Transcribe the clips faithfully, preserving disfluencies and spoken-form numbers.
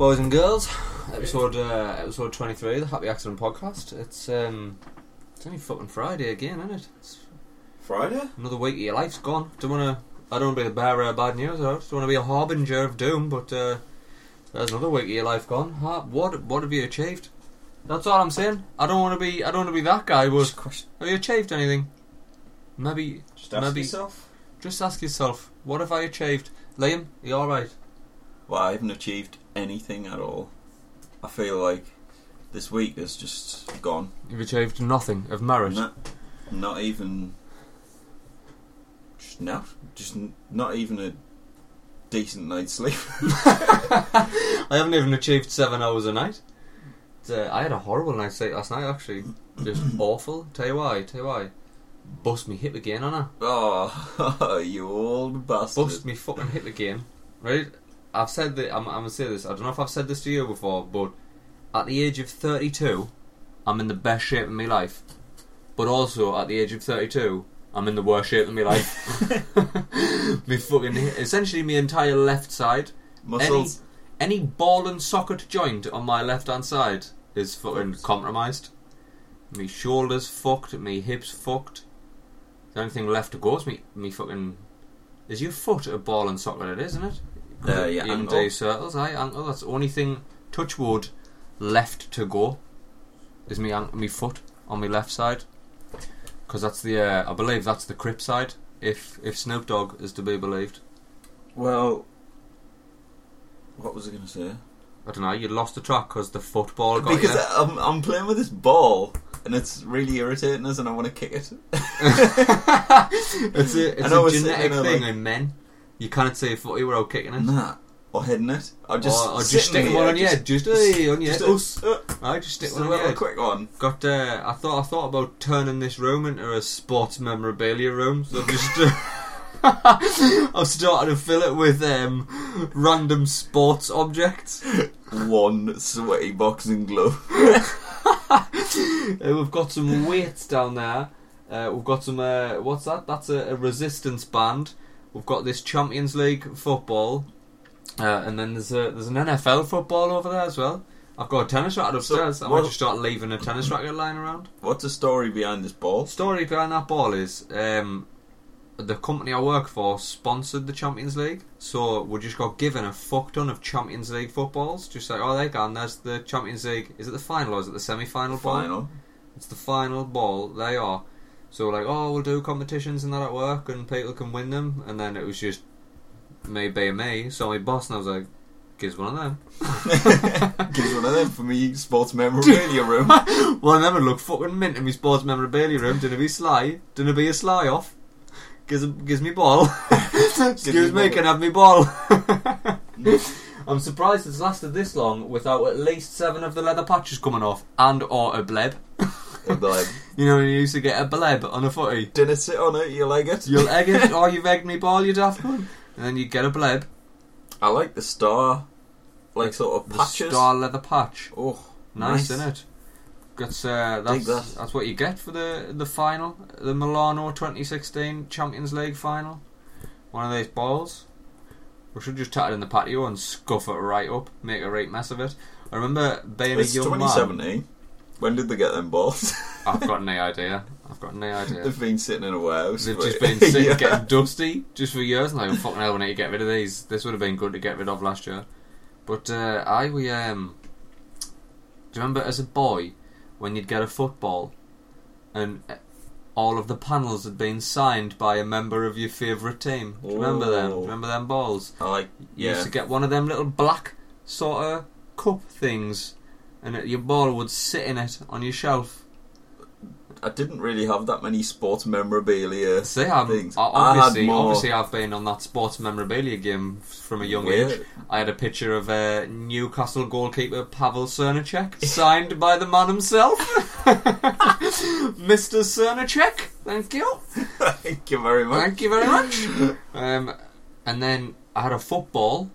Boys and girls, episode uh, episode twenty-three of the Happy Accident Podcast. It's um, it's only fucking Friday again, isn't it? It's Friday? Another week of your life's gone. Don't wanna, I don't want to be the bearer of bad news, I just want to be a harbinger of doom, but uh, there's another week of your life gone. What what have you achieved? That's all I'm saying. I don't want to be I don't want to be that guy, but have you achieved anything? Maybe Just ask maybe, yourself. Just ask yourself, what have I achieved? Liam, are you alright? Well, I haven't achieved anything at all. I feel like this week is just gone. You've achieved nothing of merit. Not, not even just no, just not even a decent night's sleep. I haven't even achieved seven hours a night. Uh, I had a horrible night's sleep last night, actually. Just awful. Tell you why, tell you why. Bust me hip again, Anna. Oh, you old bastard. Bust me fucking hip again, right? I've said that, I'm, I'm going to say this, I don't know if I've said this to you before, but at the age of thirty-two, I'm in the best shape of my life. But also, at the age of thirty-two, I'm in the worst shape of my life. Me fucking, essentially my entire left side. Muscles. Any, any ball and socket joint on my left-hand side is fucking compromised. Me shoulders fucked, me hips fucked. The only thing left to go is me, me fucking... Is your foot a ball and socket? It is, isn't it? Uh, yeah, you can do circles, aye, ankle. That's the only thing, touch wood, left to go is me, ankle, me foot on my left side, because that's the uh, I believe that's the crip side, if if Snoop Dogg is to be believed. Well, what was I going to say? I don't know. You lost the track because the football got because you. Because I'm I'm playing with this ball and it's really irritating us, and I want to kick it. it's a, it's a genetic thing like, in men. You can't say if you were out kicking it. Nah. Or hitting it. Or just, or, or just sticking one on your head. Just, just, hey, on your head. Just, uh, I just stick just one on your head. Quick one. Got, uh, I thought I thought about turning this room into a sports memorabilia room. So I've just... Uh, I've started to fill it with um, random sports objects. One sweaty boxing glove. uh, we've got some weights down there. Uh, we've got some... Uh, what's that? That's a, a resistance band. We've got this Champions League football, uh, and then there's a, there's an N F L football over there as well. I've got a tennis racket upstairs. So, well, I might just start leaving a tennis racket lying around. What's the story behind this ball? The story behind that ball is um, the company I work for sponsored the Champions League, so we just got given a fuck ton of Champions League footballs. Just like, oh, there you go, and there's the Champions League. Is it the final or is it the semi-final the ball? Final. It's the final ball. They are. So like, oh, we'll do competitions and that at work and people can win them. And then it was just me being me. So my boss, and I was like, gives one of them. Gives one of them for me sports memorabilia room. Well, I never look fucking mint in my sports memorabilia room. Didn't be sly. Didn't be a sly off. Gives, gives me ball. Excuse me, can have me ball. I'm surprised it's lasted this long without at least seven of the leather patches coming off and or a bleb. A bleb. You know, you used to get a bleb on a footy. Didn't sit on it, you'll egg it. You'll egg it, or you've egged me ball, you daft one. And then you get a bleb. I like the star, like, like sort of patches. The star leather patch. Oh, nice, nice. Isn't it? That's, uh, that's, that. that's what you get for the, the final, the Milano twenty sixteen Champions League final. One of these balls. We should just tat it in the patio and scuff it right up, make a right mess of it. I remember being it's a young man. It's twenty seventeen. When did they get them balls? I've got no idea. I've got no idea. They've been sitting in a warehouse. They've just been sitting, yeah. Getting dusty just for years. And like, fucking hell, we need to get rid of these. This would have been good to get rid of last year. But uh, I, we, um, do you remember as a boy when you'd get a football and all of the panels had been signed by a member of your favourite team? Do you remember them? Do you remember them balls? I like, yeah. You used to get one of them little black sort of cup things. And your ball would sit in it on your shelf. I didn't really have that many sports memorabilia See, things. I, obviously, I had more. Obviously, I've been on that sports memorabilia game from a young Weird. age. I had a picture of uh, Newcastle goalkeeper Pavel Srníček, signed by the man himself. Mister Srníček, thank you. Thank you very much. Thank you very much. um, and then I had a football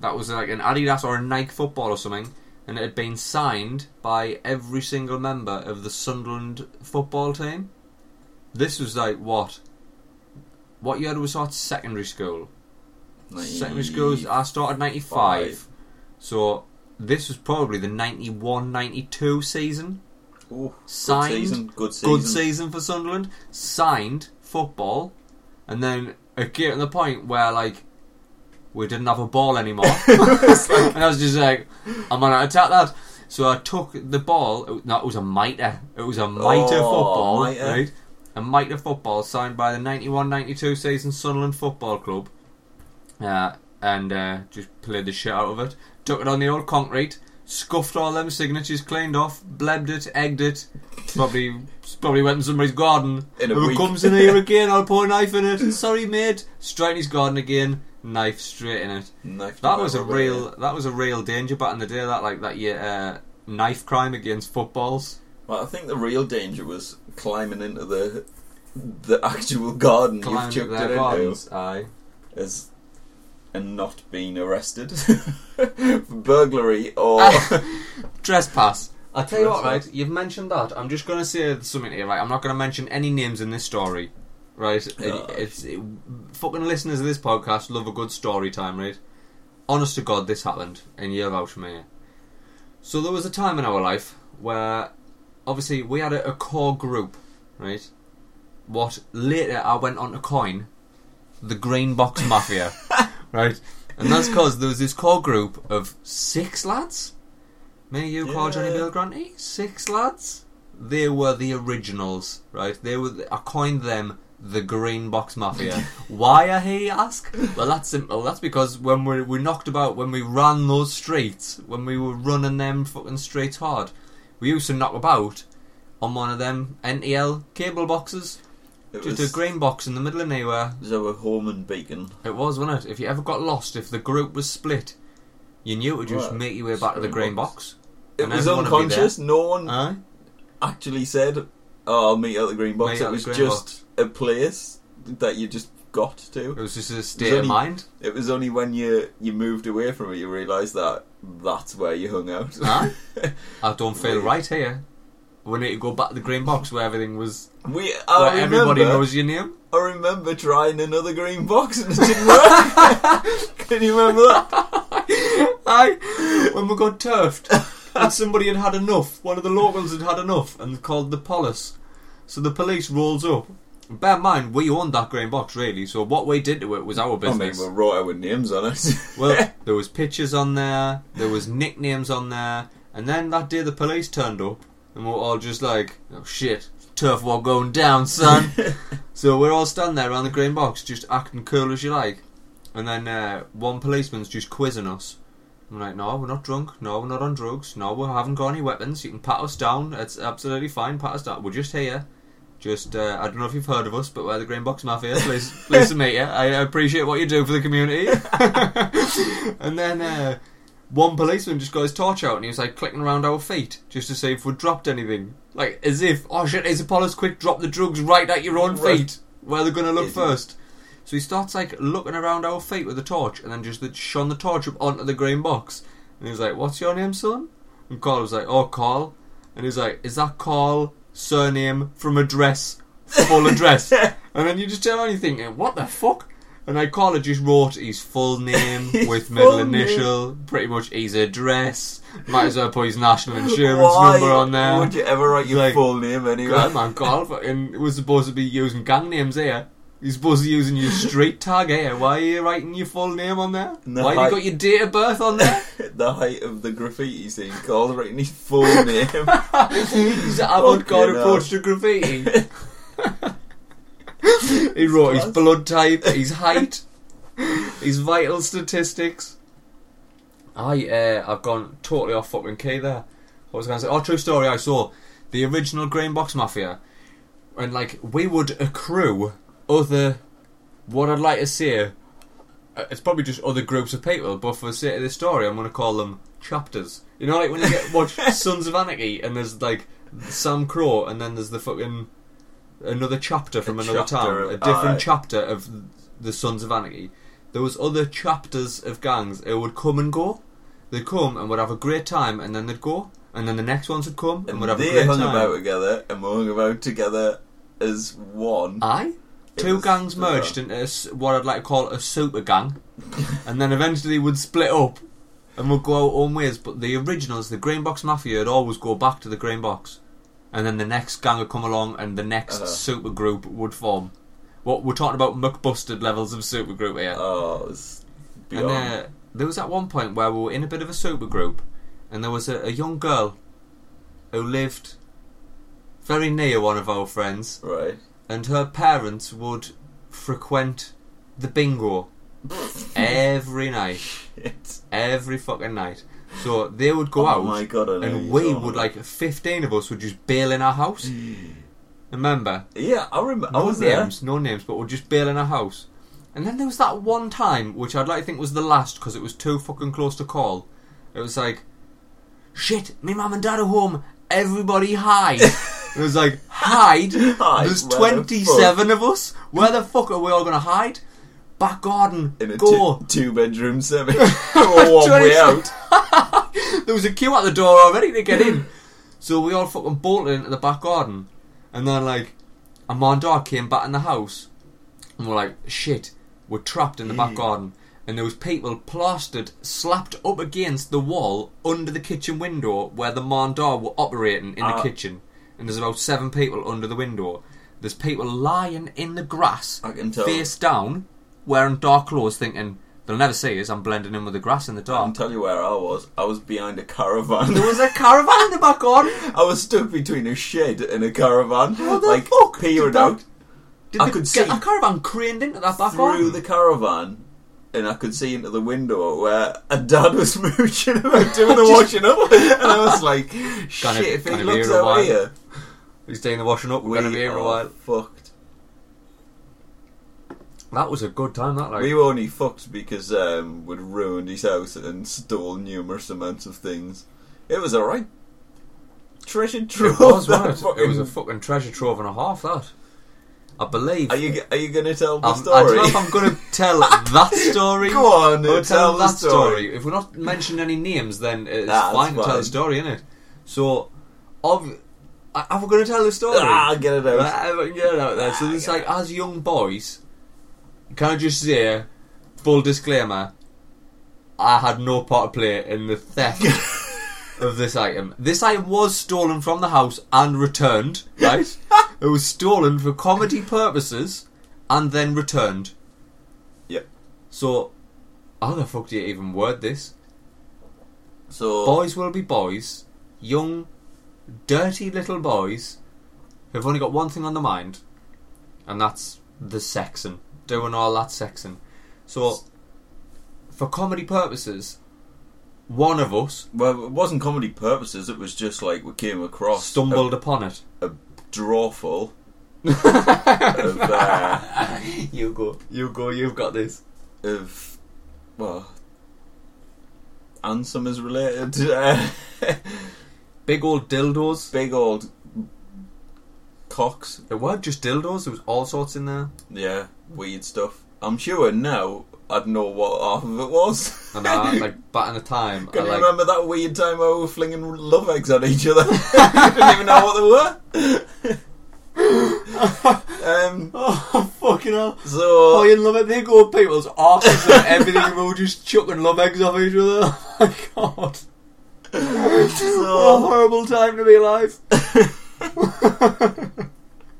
that was like an Adidas or a Nike football or something. And it had been signed by every single member of the Sunderland football team. This was like what? What year was that? Secondary school. Secondary school. I started ninety-five. So this was probably the ninety-one ninety-two season. Ooh, signed, good season, good season. Good season for Sunderland. Signed football. And then it came to the point where, like, we didn't have a ball anymore. And I was just like, I'm going to attack that. So I took the ball. No, it was a mitre. It was a mitre oh, football. Mitre. Right? A mitre football signed by the ninety-one ninety-two season Sunderland Football Club. Uh, and uh, just played the shit out of it. Took it on the old concrete. Scuffed all them signatures, cleaned off, blebbed it, egged it. Probably probably went in somebody's garden. In a Who week. Comes in here again? I'll put a knife in it. Sorry, mate. Straight in his garden again. Knife straight in it. Knife that was a real. It. That was a real danger back in the day. That like that year, uh, knife crime against footballs. Well, I think the real danger was climbing into the the actual garden. Climbing you've chucked it gardens, into. Aye. As, and not being arrested for burglary or trespass. I tell you what, right? You've mentioned that. I'm just going to say something here, right? I'm not going to mention any names in this story, right? No. It, it's it, fucking listeners of this podcast love a good story time, right? Honest to God, this happened, and you're out from here. So there was a time in our life where, obviously, we had a, a core group, right? What later I went on to coin the Green Box Mafia. Right, and that's because there was this core group of six lads. Me, you, Carl, yeah. Johnny, Bill, Granty, six lads. They were the originals, right? They were. The, I coined them the Green Box Mafia. Why, I hear you ask? Well, that's simple. That's because when we we knocked about, when we ran those streets, when we were running them fucking streets hard, we used to knock about on one of them N T L cable boxes. It Just was, a green box in the middle of nowhere. It was our home and beacon. It was, wasn't it? If you ever got lost, if the group was split, you knew it would just right. make your way back to the green box. box it was unconscious. No one Aye? actually said, oh, I'll meet at the green box. Meet it was just box. a place that you just got to. It was just a state only, of mind. It was only when you, you moved away from it you realised that that's where you hung out. Aye? I don't feel Wait. right here. We need to go back to the green box where everything was. We, where remember, everybody knows your name. I remember trying another green box and it didn't work. Can you remember that? Aye. When we got turfed, and somebody had had enough. One of the locals had had enough and called the police. So the police rolls up. Bear in mind, we owned that green box really. So what we did to it was our business. I mean, we wrote our names on it. Well, there was pictures on there. There was nicknames on there. And then that day the police turned up. And we're all just like, oh shit, turf war going down, son. So we're all standing there around the green box, just acting cool as you like. And then uh, one policeman's just quizzing us. I'm like, no, we're not drunk. No, we're not on drugs. No, we haven't got any weapons. You can pat us down. It's absolutely fine. Pat us down. We're just here. Just, uh, I don't know if you've heard of us, but we're the Green Box Mafia. Please, please to meet you. I appreciate what you do for the community. And then... Uh, one policeman just got his torch out and he was like clicking around our feet just to see if we dropped anything. Like, as if, oh shit, it's a police, quick, drop the drugs right at your own right. feet. Where they're going to look Idiot. first. So he starts like looking around our feet with the torch and then just shone the torch up onto the green box. And he was like, what's your name, son? And Carl was like, oh, Carl. And he was like, is that Carl, surname, from address, full address? And then you just turn on and you're thinking, what the fuck? And I call it just wrote his full name with middle initial, name. pretty much his address. Might as well put his national insurance Why number on there. Would you ever write your like, full name anyway? God, man, Carl fucking was supposed to be using gang names here. You're supposed to be using your street tag here. Why are you writing your full name on there? The Why have you got your date of birth on there? The height of the graffiti scene, Carl writing his full name. He's an avid Carl approach to graffiti. He wrote his blood type, his height, his vital statistics. I, uh, I've gone totally off fucking key there. I was going to say, oh, true story, I saw the original Green Box Mafia. And, like, we would accrue other, what I'd like to say, it's probably just other groups of people, but for the sake of this story, I'm going to call them chapters. You know, like, when you get watch Sons of Anarchy, and there's, like, Sam Crow, and then there's the fucking... another chapter from a another chapter town of, a different right. chapter of the Sons of Anarchy. There was other chapters of gangs. It would come and go. They'd come and would have a great time and then they'd go, and then the next ones would come and, and would have a great time. They hung about together and were hung about together as one. Aye? It Two gangs merged into a, what I'd like to call a super gang. And then eventually would split up and we'll go our own ways. But the originals, the Green Box Mafia, would always go back to the Green Box, and then the next gang would come along, and the next uh-huh. super group would form. What we're talking about, McBusted levels of super group here. Oh, it's beyond. And uh, there was at one point where we were in a bit of a super group, and there was a, a young girl who lived very near one of our friends. Right. And her parents would frequent the bingo every night. Shit. Every fucking night. So they would go oh out, my God, I know and we talking. would, like, fifteen of us would just bail in our house. Remember? Yeah, I remember. No I was names, there. No names, but we'd just bail in our house. And then there was that one time, which I'd like to think was the last, because it was too fucking close to call. It was like, shit, me mum and dad are home, everybody hide. It was like, hide? hide There's twenty-seven the of us? Where the fuck are we all going to hide? Back garden, in a go. T- two bedroom seven. Or one way out. There was a queue at the door already to get in. So we all fucking bolted into the back garden. And then, like, Amanda came back in the house. And we're like, shit, we're trapped in the back garden. And there was people plastered, slapped up against the wall under the kitchen window where the Mandar were operating in uh, the kitchen. And there's about seven people under the window. There's people lying in the grass, I can tell. face down, wearing dark clothes, thinking, they'll never see us, I'm blending in with the grass in the dark. I'll tell you where I was. I was behind a caravan. There was a caravan in the back garden? I was stuck between a shed and a caravan. How the like, fuck? Peered out. Did I could get see a caravan craned into that back garden? Through the caravan, and I could see into the window where a dad was mooching about doing the washing up. And I was like, shit, it, if he looks out here... He's doing the washing up, we're we going to be here a while. fucked. That was a good time, that, like. We were only fucked because um, we'd ruined his house and stole numerous amounts of things. It was a right treasure trove. It was, wasn't it? It was a fucking treasure trove and a half, that. I believe. Are you Are you going to tell the I'm, story? I don't know if I'm going to tell that story. Go on, tell, tell that story. story. If we're not mentioning any names, then it's nah, fine, fine to tell the story, innit? So, obviously. I we're going to tell the story. Ah, get it out. I, get it out there. So it's ah, like, as young boys, can I just say, full disclaimer, I had no part to play in the theft of this item. This item was stolen from the house and returned, right? It was stolen for comedy purposes and then returned. Yep. So, how the fuck do you even word this? So, boys will be boys. Young dirty little boys who've only got one thing on their mind, and that's the sexing, doing all that sexing. So, for comedy purposes, one of us... Well, it wasn't comedy purposes, it was just like we came across... Stumbled a, upon it. A drawful of... Uh, you go, you go, you've got this. Of... Well... Ansem is related. Uh, Big old dildos. Big old cocks. There weren't just dildos, there was all sorts in there. Yeah, weird stuff. I'm sure now I'd know what half of it was. I know, like, back in the time. Can I, you like, remember that weird time where we were flinging love eggs at each other? I didn't even know what they were. um, oh, fucking hell. So, oh, you love it. They go people's arses and everything, and we were just chucking love eggs off each other. Oh, my God. So, what a horrible time to be alive.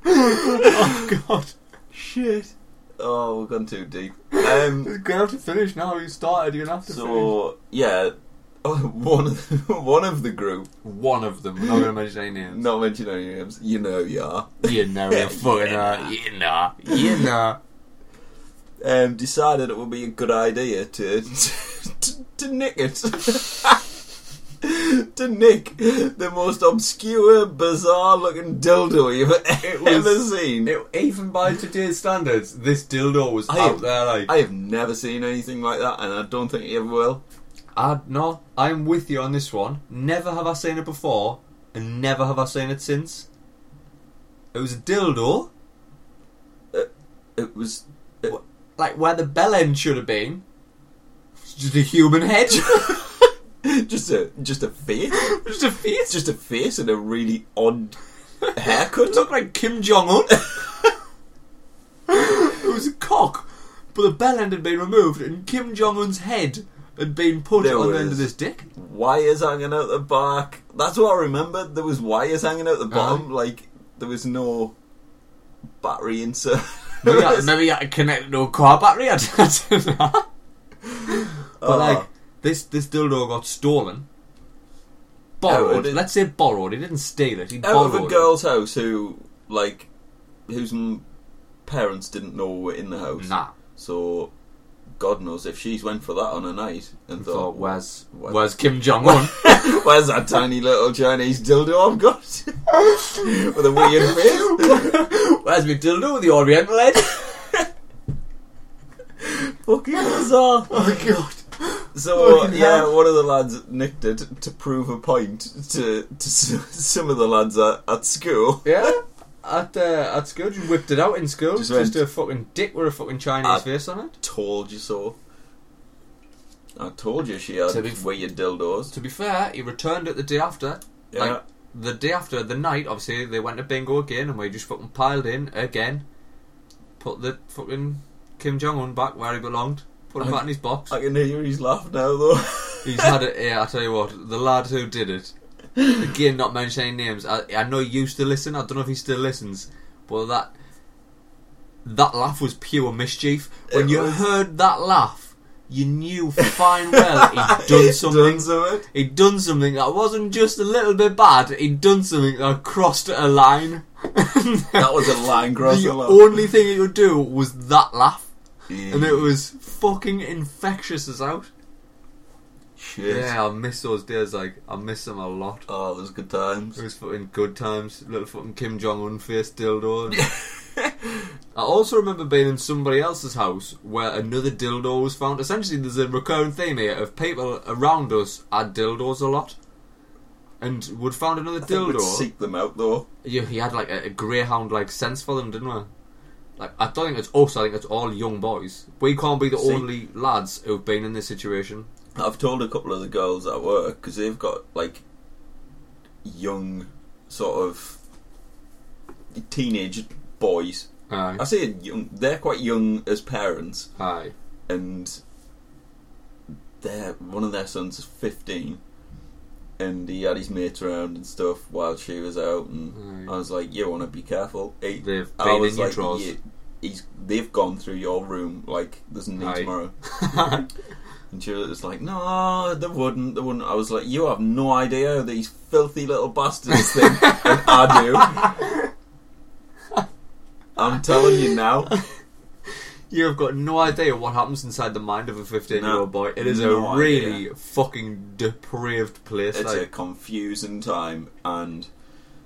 Oh God, shit. Oh, we've gone too deep. Um, you're gonna have to finish now. You started. You're gonna have to. So finish. yeah, oh, one of the, one of the group, one of them. Not gonna mention any names. Not mention any names. You know, you are. You know, you fucking are. You know, you know. Um, decided it would be a good idea to to, to, to nick it. To nick the most obscure, bizarre-looking dildo you've ever, ever seen. It, even by today's standards, this dildo was I out have, there. Like, I have never seen anything like that, and I don't think you ever will. I, no, I'm with you on this one. Never have I seen it before, and never have I seen it since. It was a dildo. Uh, it was... It, like, where the bell end should have been. It's just a human head. Just a just a face, just a face, just a face, and a really odd haircut. It looked like Kim Jong Un. It was a cock, but the bell end had been removed, and Kim Jong Un's head and being put there on was, the end of this dick. Wires hanging out the back. That's what I remember. There was wires hanging out the bottom. Uh-huh. Like, there was no battery insert. Maybe I, maybe I connected no car battery. I don't know. But uh, like this, this dildo got stolen, borrowed. Let's say borrowed. He didn't steal it. He out borrowed of a girl's it. house who, like, whose parents didn't know were in the house. Nah. So, God knows if she's went for that on a night and, and thought, thought, "Where's, where's, where's Kim Jong Un? Where's that tiny little Chinese dildo I've got with a weird face? Where's my dildo with the Oriental head?" Fucking bizarre. Oh God. So uh, yeah, one of the lads nicked it to prove a point to to some of the lads at, at school. Yeah. At uh, at school, just whipped it out in school. Just, just a fucking dick with a fucking Chinese I face on it. Told you so. I told you she had to be f- weird dildos. To be fair, he returned it the day after. Yeah. Like, the day after, the night, obviously, they went to bingo again, and we just fucking piled in again. Put the fucking Kim Jong-un back where he belonged. Put him I, back in his box. I can hear his laugh now, though. He's had it. Yeah, I tell you what, the lad who did it. Again, not mentioning names. I, I know he used to listen. I don't know if he still listens, but that that laugh was pure mischief. When it you was. heard that laugh, you knew fine well he'd done something. done he'd done something that wasn't just a little bit bad. He'd done something that crossed a line. That was a line crossed. The alone. only thing he could do was that laugh, yeah. And it was fucking infectious as out. Shit. Yeah, I miss those days. Like, I miss them a lot. Oh, those good times. Those fucking good times. Little fucking Kim Jong-un face dildo. I also remember being in somebody else's house where another dildo was found. Essentially, there's a recurring theme here of people around us had dildos a lot, and would found another I dildo. Think we'd seek them out though. Yeah, he had like a, a greyhound-like sense for them, didn't we? Like, I don't think it's us. I think it's all young boys. We can't be the See, only lads who've been in this situation. I've told a couple of the girls at work because they've got like young sort of teenage boys. Aye. I say young, they're quite young as parents. Aye. And they're, one of their sons is fifteen and he had his mates around and stuff while she was out, and Aye. I was like, you want to be careful. He, they've I been was in your like, drawers. Yeah, he's, they've gone through your room, like there's no need tomorrow. And she was like, no, they wouldn't, they wouldn't. I was like, you have no idea how these filthy little bastards think. And I do. I'm telling you now. You've got no idea what happens inside the mind of a fifteen-year-old no, boy. It is no a really idea. fucking depraved place. It's like, a confusing time, and...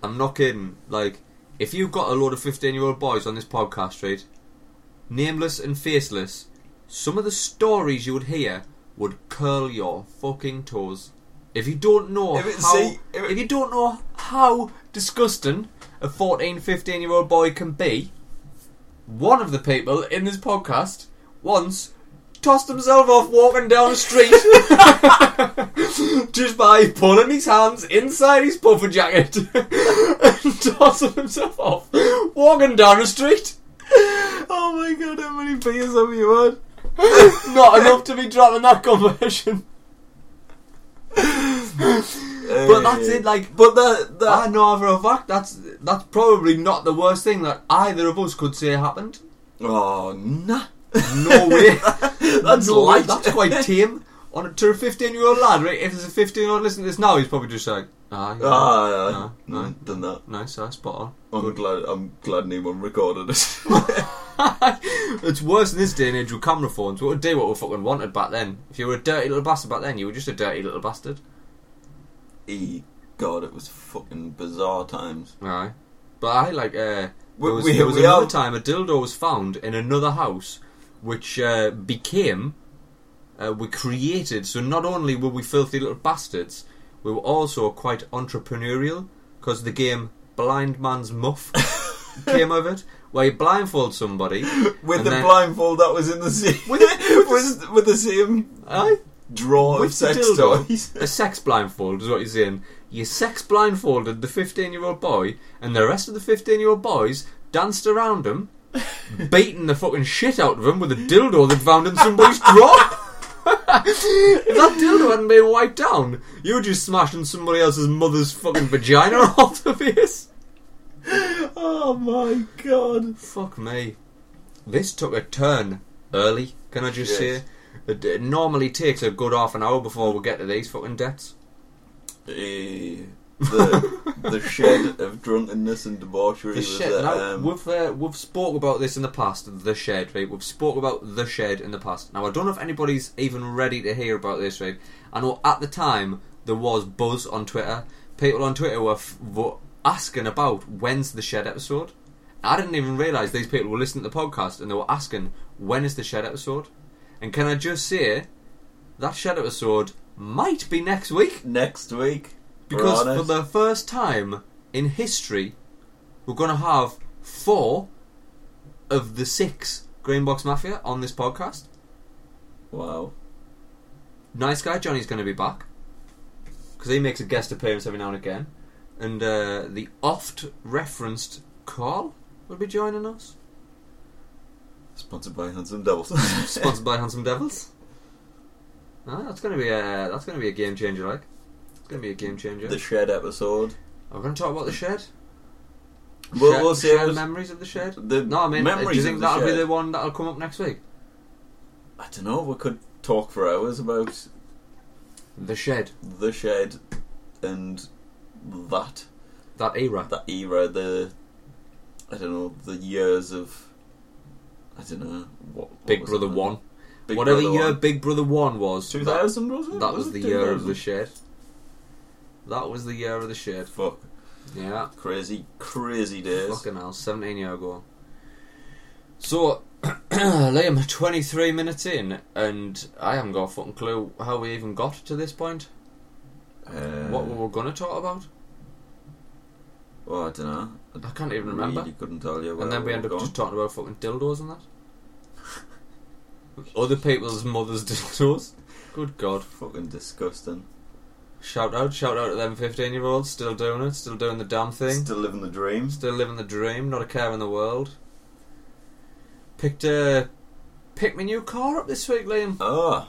I'm not kidding. Like, if you've got a load of fifteen-year-old boys on this podcast, right, nameless and faceless, some of the stories you would hear would curl your fucking toes. If you don't know if it, how, see, if, it, if you don't know how disgusting a fourteen, fifteen year old boy can be, one of the people in this podcast once tossed himself off walking down the street just by pulling his hands inside his puffer jacket and tossing himself off walking down the street. Oh my God, how many beers have you had? Not enough to be dropping that conversion. But that's it. Like, but the, the I know for a fact that's that's probably not the worst thing that either of us could say happened. Oh nah, no way. That's no light. Way. That's quite tame. On a, to a fifteen-year-old lad, right? If there's a fifteen-year-old listening to this now, he's probably just like, ah, yeah, ah, yeah, nah, nah, done that. Nice, that's spot on. I'm glad. I'm glad no one recorded it. It's worse in this day and age with camera phones. We would do what we fucking wanted back then. If you were a dirty little bastard back then, you were just a dirty little bastard. E God, it was fucking bizarre times. Aye, but I like. Uh, we, there was, we, there was we another are... time a dildo was found in another house, which uh, became. Uh, we created, so not only were we filthy little bastards, we were also quite entrepreneurial, because the game Blind Man's Muff came of it, where you blindfold somebody with the then, blindfold that was in the same with, with, was, with the same uh, drawer of sex dildo, toys. A sex blindfold is what you're saying. You sex blindfolded the fifteen-year-old boy, and the rest of the fifteen-year-old boys danced around him, beating the fucking shit out of him with a dildo they'd found in somebody's drawer. If that dildo hadn't been wiped down, you were just smashing somebody else's mother's fucking vagina off the face. Oh my god. Fuck me. This took a turn early, can I just yes. say? It, it normally takes a good half an hour before we get to these fucking depths. Uh, the the shed of drunkenness and debauchery. The shed. That, um, now, we've uh, we've spoke about this in the past. The shed, right? We've spoke about the shed in the past. Now I don't know if anybody's even ready to hear about this, right? I know at the time there was buzz on Twitter. People on Twitter were, f- were asking about when's the shed episode. I didn't even realise these people were listening to the podcast and they were asking when is the shed episode. And can I just say that shed episode might be next week. Next week. Because for the first time in history, we're going to have four of the six Green Box Mafia on this podcast. Wow. Nice guy Johnny's going to be back. Because he makes a guest appearance every now and again. And uh, the oft-referenced Carl will be joining us. Sponsored by Handsome Devils. Sponsored by Handsome Devils. No, that's going to be a, that's going to be a game changer, like. It's going to be a game changer. The Shed episode. Are we going to talk about the Shed? Well, shed, we'll see. Shared memories of the Shed? The no, I mean, do you think that'll shed. be the one that'll come up next week? I don't know. We could talk for hours about... The Shed. The Shed. And that. That era. That era. The, I don't know, the years of... I don't know. What, what Big Brother one. Big Whatever Brother year one. Big Brother one was. two thousand, that, was it? That was, was it the year of the Shed. That was the year of the shit. Fuck. Yeah. Crazy, crazy days. Fucking hell, seventeen years ago. So, Liam, twenty-three minutes in, and I haven't got a fucking clue how we even got to this point. Uh, what we were going to talk about. Well, I don't know. I, I can't even really remember. Couldn't tell you. And then we end up gone. just talking about fucking dildos and that. Other people's mothers' dildos. Good God. Fucking disgusting. Shout out, shout out to them fifteen-year-olds, still doing it, still doing the damn thing. Still living the dream. Still living the dream, not a care in the world. Picked a... Picked my new car up this week, Liam. Ah. Oh.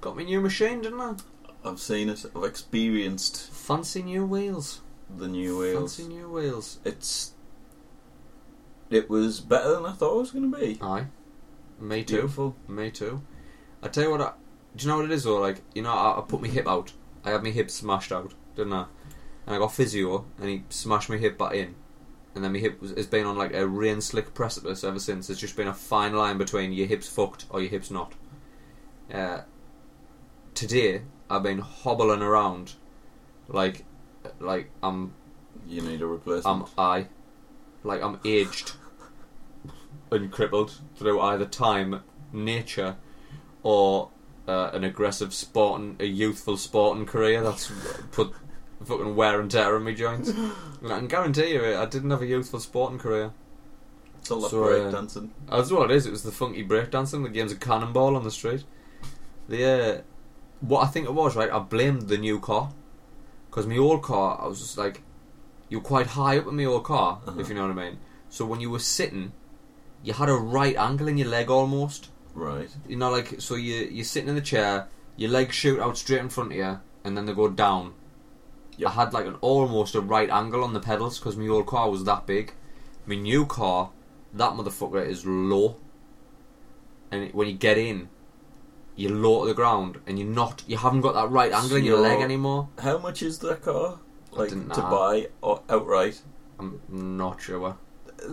Got my new machine, didn't I? I've seen it, I've experienced... Fancy new wheels. The new wheels. Fancy new wheels. It's... It was better than I thought it was going to be. Aye. Me too. Beautiful. Me too. I tell you what, I, do you know what it is though? Like, you know, I, I put my hip out. I had my hip smashed out, didn't I? And I got physio, and he smashed my hip back in. And then my hip has been on like a rain slick precipice ever since. There's just been a fine line between your hip's fucked or your hip's not. Uh, today, I've been hobbling around like like I'm... You need a replacement. I'm I. Like I'm aged and crippled through either time, nature, or... Uh, an aggressive sporting, a youthful sporting career that's put fucking wear and tear on my joints. And I can guarantee you, I didn't have a youthful sporting career. It's all that so, break uh, dancing. That's what it is. It was the funky break dancing. The games of cannonball on the street. The uh, what I think it was right. I blamed the new car because my old car. I was just like, you're quite high up in my old car, uh-huh. if you know what I mean. So when you were sitting, you had a right angle in your leg almost. Right. You know, like, so you, you're sitting in the chair, your legs shoot out straight in front of you, and then they go down. Yep. I had, like, an almost a right angle on the pedals, because my old car was that big. My new car, that motherfucker is low. And it, when you get in, you're low to the ground, and you're not, you haven't got that right angle so in your leg anymore. How much is that car? Like, to buy or outright? I'm not sure.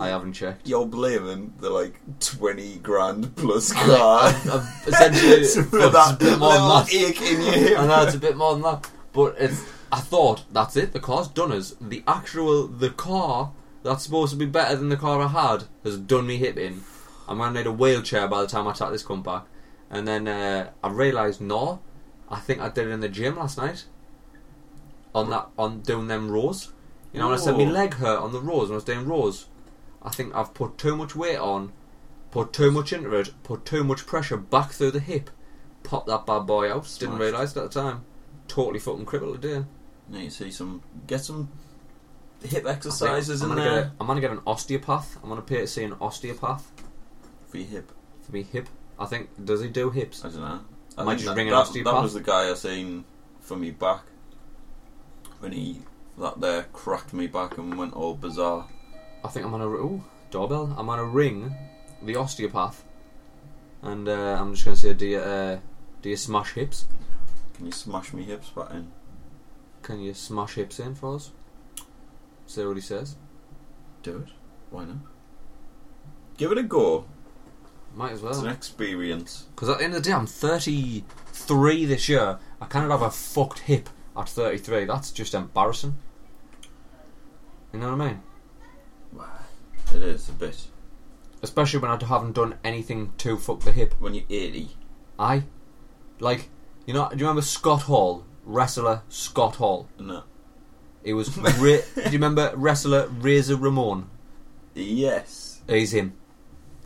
I haven't checked. You're blaming the like twenty grand plus car. I've, I've essentially for that bit more than that. Ache in your hip. I know it's a bit more than that, but it's. I thought that's it. The car's done us. The actual the car that's supposed to be better than the car I had has done me hip in. I'm gonna need a wheelchair by the time I take this come back. And then uh, I realised no, I think I did it in the gym last night. On that on doing them rows, you know, when I said my leg hurt on the rows when I was doing rows. I think I've put too much weight on, put too much into it, put too much pressure back through the hip, popped that bad boy out. Smashed. Didn't realise it at the time. Totally fucking crippled today. Now you see some, get some hip exercises in there. A, I'm gonna get an osteopath. I'm gonna pay to see an osteopath. For your hip. For me hip. I think, does he do hips? I don't know. I might just that, ring and ask you. That, that was the guy I seen for me back when he that there cracked me back and went all bizarre. I think I'm gonna oh doorbell. I'm gonna ring the osteopath, and uh, I'm just gonna say, do you uh, do you smash hips? Can you smash me hips back in? Can you smash hips in for us? See what he says. Do it. Why not? Give it a go. Might as well. It's an experience. Because at the end of the day, I'm thirty-three this year. I cannot have a fucked hip at thirty-three. That's just embarrassing. You know what I mean? It is a bit. Especially when I haven't done anything to fuck the hip. When you're eighty. Aye. Like, you know, do you remember Scott Hall? Wrestler Scott Hall? No. It was... Ra- do you remember wrestler Razor Ramon? Yes. He's him.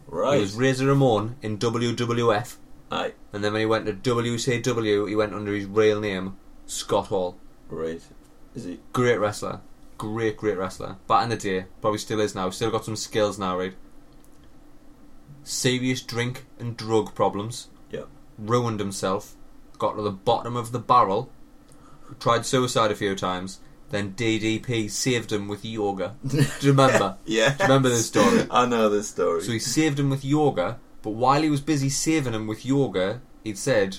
Right. He was Razor Ramon in W W F. Aye. And then when he went to W C W, he went under his real name, Scott Hall. Great. Is he? Great wrestler. Great, great wrestler. Back in the day. Probably still is now. Still got some skills now, right? Serious drink and drug problems. Yep. Ruined himself. Got to the bottom of the barrel. Tried suicide a few times. Then D D P saved him with yoga. Do you remember? Yeah. Do you remember this story? I know this story. So he saved him with yoga, but while he was busy saving him with yoga, he said,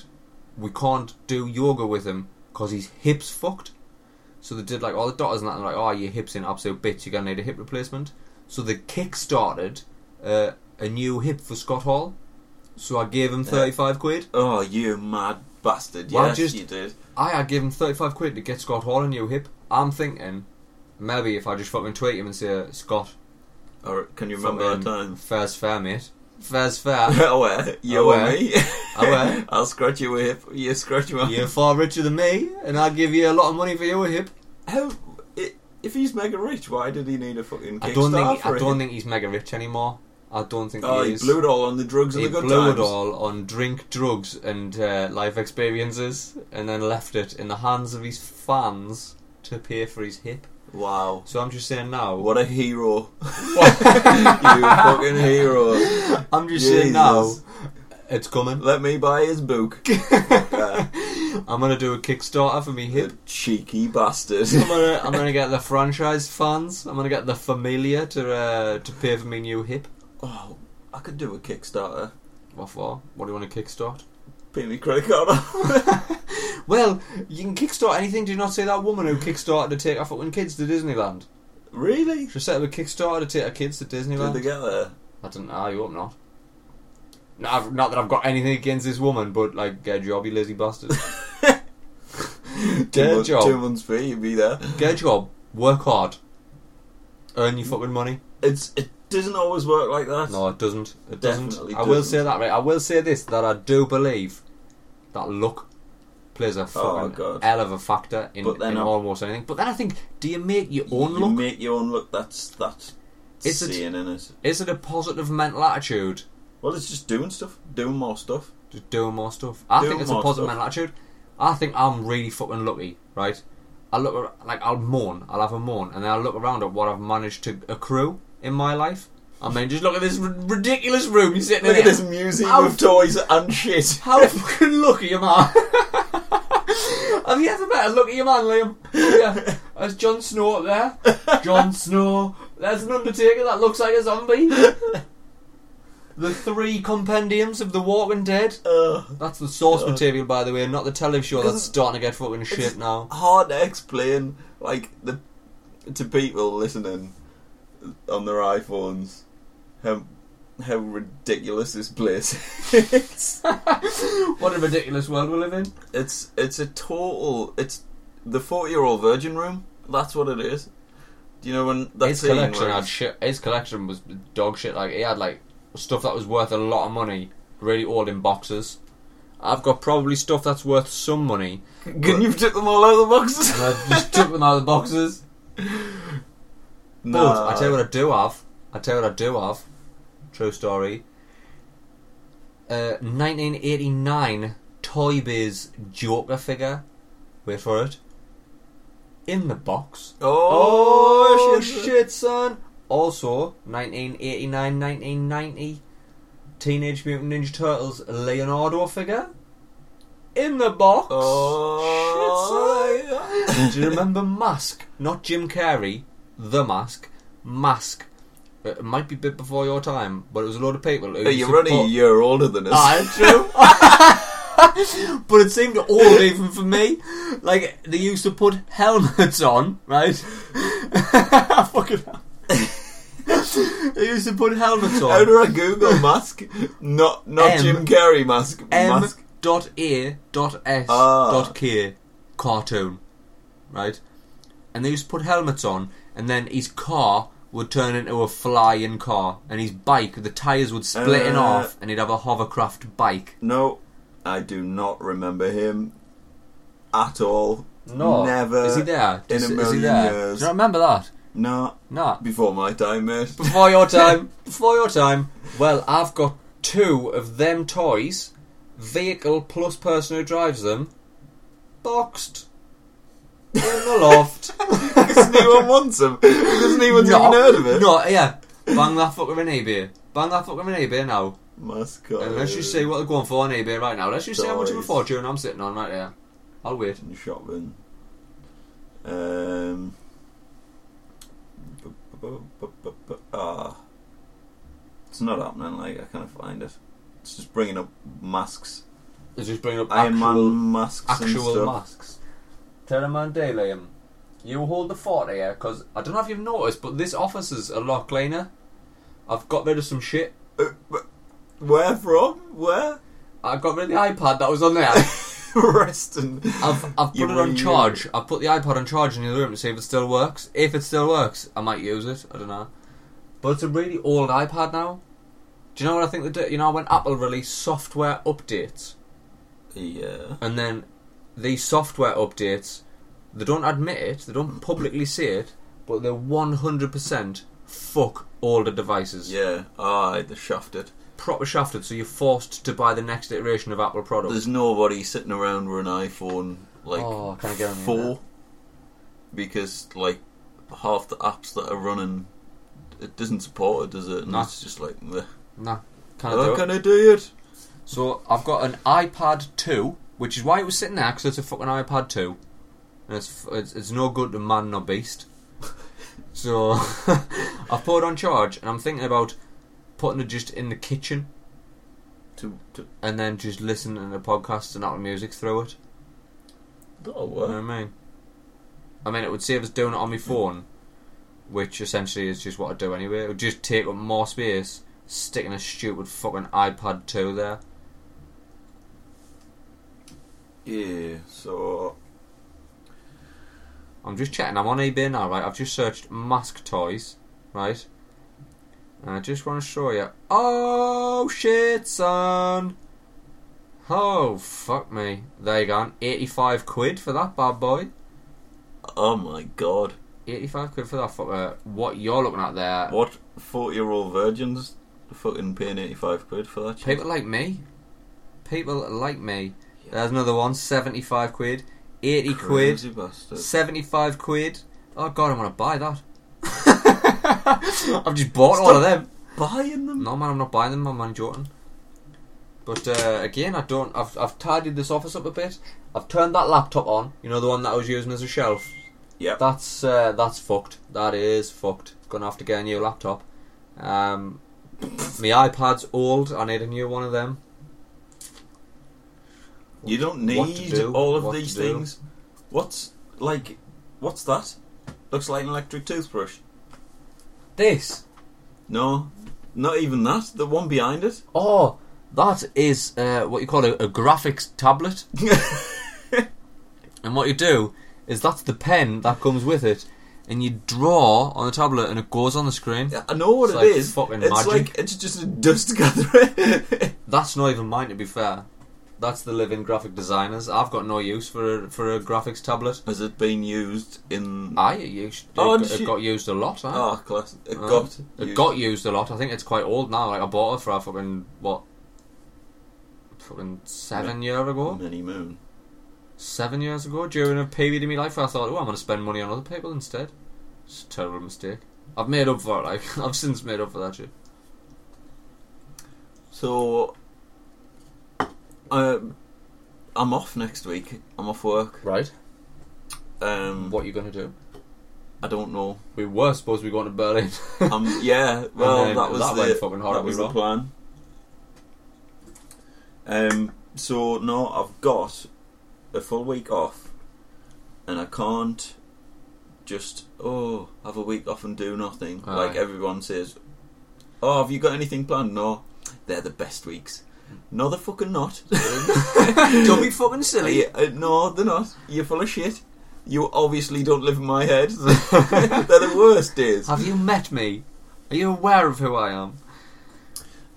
we can't do yoga with him because his hip's fucked. So they did like all the doctors and that, and like, oh, your hip's in absolute bitch, you're going to need a hip replacement. So they kick-started uh, a new hip for Scott Hall. So I gave him thirty-five yeah. quid. Oh, you mad bastard. Well, yes, just, you did. I, I gave him thirty-five quid to get Scott Hall a new hip. I'm thinking, maybe if I just fucking tweet him and say, Scott. Or can you remember a time? Fair's fair, mate. Fair's fair. Aware. You and me. Aware. I'll scratch your hip. You scratch my hip. You're far richer than me, and I'll give you a lot of money for your hip. How? It, if he's mega rich, why did he need a fucking Kickstarter? I don't think. I don't him? think he's mega rich anymore. I don't think oh, he is. He blew it all on the drugs and the good times. He blew it all on drink, drugs, and uh, life experiences, and then left it in the hands of his fans to pay for his hip. Wow. So I'm just saying now... What a hero. What? You fucking hero. I'm just Jesus. saying now, it's coming. Let me buy his book. uh, I'm going to do a Kickstarter for me hip. Cheeky bastard. I'm going to I'm gonna get the franchise fans. I'm going to get the familia to, uh, to pay for me new hip. Oh, I could do a Kickstarter. What for? What do you want to kickstart? Pay me credit card off. Well, you can kickstart anything. Do you not see that woman who kickstarted to take her fucking kids to Disneyland? Really? She set up a Kickstarter to take her kids to Disneyland. Did they get there? I don't know. I hope not. Not, not that I've got anything against this woman, but like, get a job, you lazy bastard. Get two a month, job. Two months free, you'd be there. Get a job. Work hard. Earn your fucking money. It's it doesn't always work like that. No, it doesn't. It Definitely doesn't. I will doesn't. say that, right? I will say this, that I do believe that luck plays a fucking oh, hell of a factor in, in almost anything. But then I think, do you make your own you look? You make your own look. That's that's is seeing, it, isn't it? Is it a positive mental attitude? Well, it's just doing stuff, doing more stuff, just doing more stuff. I doing think it's a positive stuff. mental attitude. I think I'm really fucking lucky, right? I look like I'll mourn, I'll have a mourn, and then I'll look around at what I've managed to accrue in my life. I mean, just look at this r- ridiculous room you're sitting look in. Look at this museum how of f- toys and shit. How fucking lucky am I? Have you ever met a luckier man, Liam? Yeah. There's Jon Snow up there. Jon Snow. There's an Undertaker that looks like a zombie. The three compendiums of The Walking Dead. Uh, That's the source uh, material, by the way, not the television show that's starting to get fucking shit now. Hard to explain, like, the to people listening on their iPhones how how ridiculous this place is. What a ridiculous world we live in. It's it's a total. It's the forty-year-old virgin room. That's what it is. Do you know when that his collection had shit? His collection was dog shit. Like he had like. Stuff that was worth a lot of money, really old in boxes. I've got probably stuff that's worth some money. Can you took them all out of the boxes? And I just took them out of the boxes. No. But I tell you what I do have. I tell you what I do have. True story. Uh, nineteen eighty-nine Toy Biz Joker figure. Wait for it. In the box. Oh, oh shit, shit, son. Also, nineteen eighty-nine nineteen ninety Teenage Mutant Ninja Turtles Leonardo figure. in the box. Oh, shit, yeah. Do you remember Mask? Not Jim Carrey, the Mask. Mask. It might be a bit before your time, but it was a load of people. Hey, you're only a year older than us. Ah, true. But it seemed old even for me. Like, they used to put helmets on, right? Fucking hell. They used to put helmets on. How do I Google Mask? Not not M, Jim Carrey Mask. M dot A dot S dot K cartoon. Right? And they used to put helmets on, and then his car would turn into a flying car, and his bike, the tyres would split uh, in half, and he'd have a hovercraft bike. No, I do not remember him at all. No. Never. Is he there? In is, a million is he there? years. Do you not remember that? No. No. Before my time, mate. Before your time. Before your time. Well, I've got two of them toys, vehicle plus person who drives them, boxed. In the loft. Because no one wants them. Because no one's even heard of it. No, yeah. Bang that fucker in eBay. Bang that fucker in eBay now. Mascot. And let's just see what they're going for on eBay right now. Let's just Toys. see how much of a fortune I'm sitting on right here. I'll wait. Shopping. Um. Ah. It's not happening, like, I can't find it. It's just bringing up masks. It's just bringing up Iron actual Man masks. Actual and masks. Teleman Day, Liam, you hold the fort here, because I don't know if you've noticed, but this officer's a lot cleaner. I've got rid of some shit. Uh, where from? Where? I got rid of the iPad that was on there. Resting. I've, I've put you it on charge. I've put the iPad on charge in the other room to see if it still works. If it still works, I might use it. I don't know. But it's a really old iPad now. Do you know what I think they do? You know when Apple released software updates? Yeah. And then these software updates, they don't admit it, they don't publicly say it, but they're one hundred percent fuck older devices. Yeah, aye, oh, they're shafted. Proper shafted, so you're forced to buy the next iteration of Apple products. There's nobody sitting around with an iPhone, like, oh, can I get four, because, like, half the apps that are running, it doesn't support it, does it? And nah. It's just like, bleh. Nah, can't do it. How can I do it? So, I've got an iPad two, which is why it was sitting there, because it's a fucking iPad two. And it's, it's it's no good to man nor beast. So, I've put it on charge, and I'm thinking about putting it just in the kitchen. To, to And then just listening to podcasts and Apple Music through it. That'll work. You know what I mean? I mean, it would save us doing it on my phone, which essentially is just what I do anyway. It would just take up more space, sticking a stupid fucking iPad two there. Yeah, so I'm just checking. I'm on eBay now, right? I've just searched mask toys, right? And I just want to show you. Oh shit, son! Oh fuck me! There you go. Eighty-five quid for that bad boy. Oh my god! Eighty-five quid for that fucker. What you're looking at there? What forty-year-old virgins fucking paying eighty-five quid for that shit? People like me. People like me. There's another one, seventy-five quid, eighty Crazy quid, bastard. seventy-five quid. Oh god, I want to buy that. I've just bought Stop all of them. Buying them? No man, I'm not buying them. I'm man joking. But uh, again, I don't. I've I've tidied this office up a bit. I've turned that laptop on. You know the one that I was using as a shelf. Yeah. That's uh, that's fucked. That is fucked. Gonna have to get a new laptop. Um, my iPad's old. I need a new one of them. You don't need do, all of these things. What's, like, what's that? Looks like an electric toothbrush. This? No, not even that. The one behind it. Oh, that is uh, what you call a, a graphics tablet. And what you do is that's the pen that comes with it. And you draw on the tablet and it goes on the screen. I know what it's it like is. Fucking it's magic. Like, it's just a dust gathering. That's not even mine, to be fair. That's the living graphic designers. I've got no use for a, for a graphics tablet. Has it been used in? I it used. It, oh, it, it got used a lot. Right? Oh, class. It uh, got. It used. got used a lot. I think it's quite old now. Like I bought it for a fucking what? Fucking seven Ma- year ago. Many moon. Seven years ago, during a period in my life, where I thought, oh, I'm going to spend money on other people instead. It's a terrible mistake. I've made up for it. Like I've since made up for that shit. So. Uh, I'm off next week. I'm off work. Right. Um, what are you going to do? I don't know. We were supposed to be going to Berlin. um, yeah, well, that was that the, fucking that was the plan. Um, so, no, I've got a full week off, and I can't just, oh, have a week off and do nothing. Aye. Like everyone says, oh, have you got anything planned? No, they're the best weeks. No, they're fucking not. Don't be fucking silly. Uh, no, they're not. You're full of shit. You obviously don't live in my head. They're the worst days. Have you met me? Are you aware of who I am?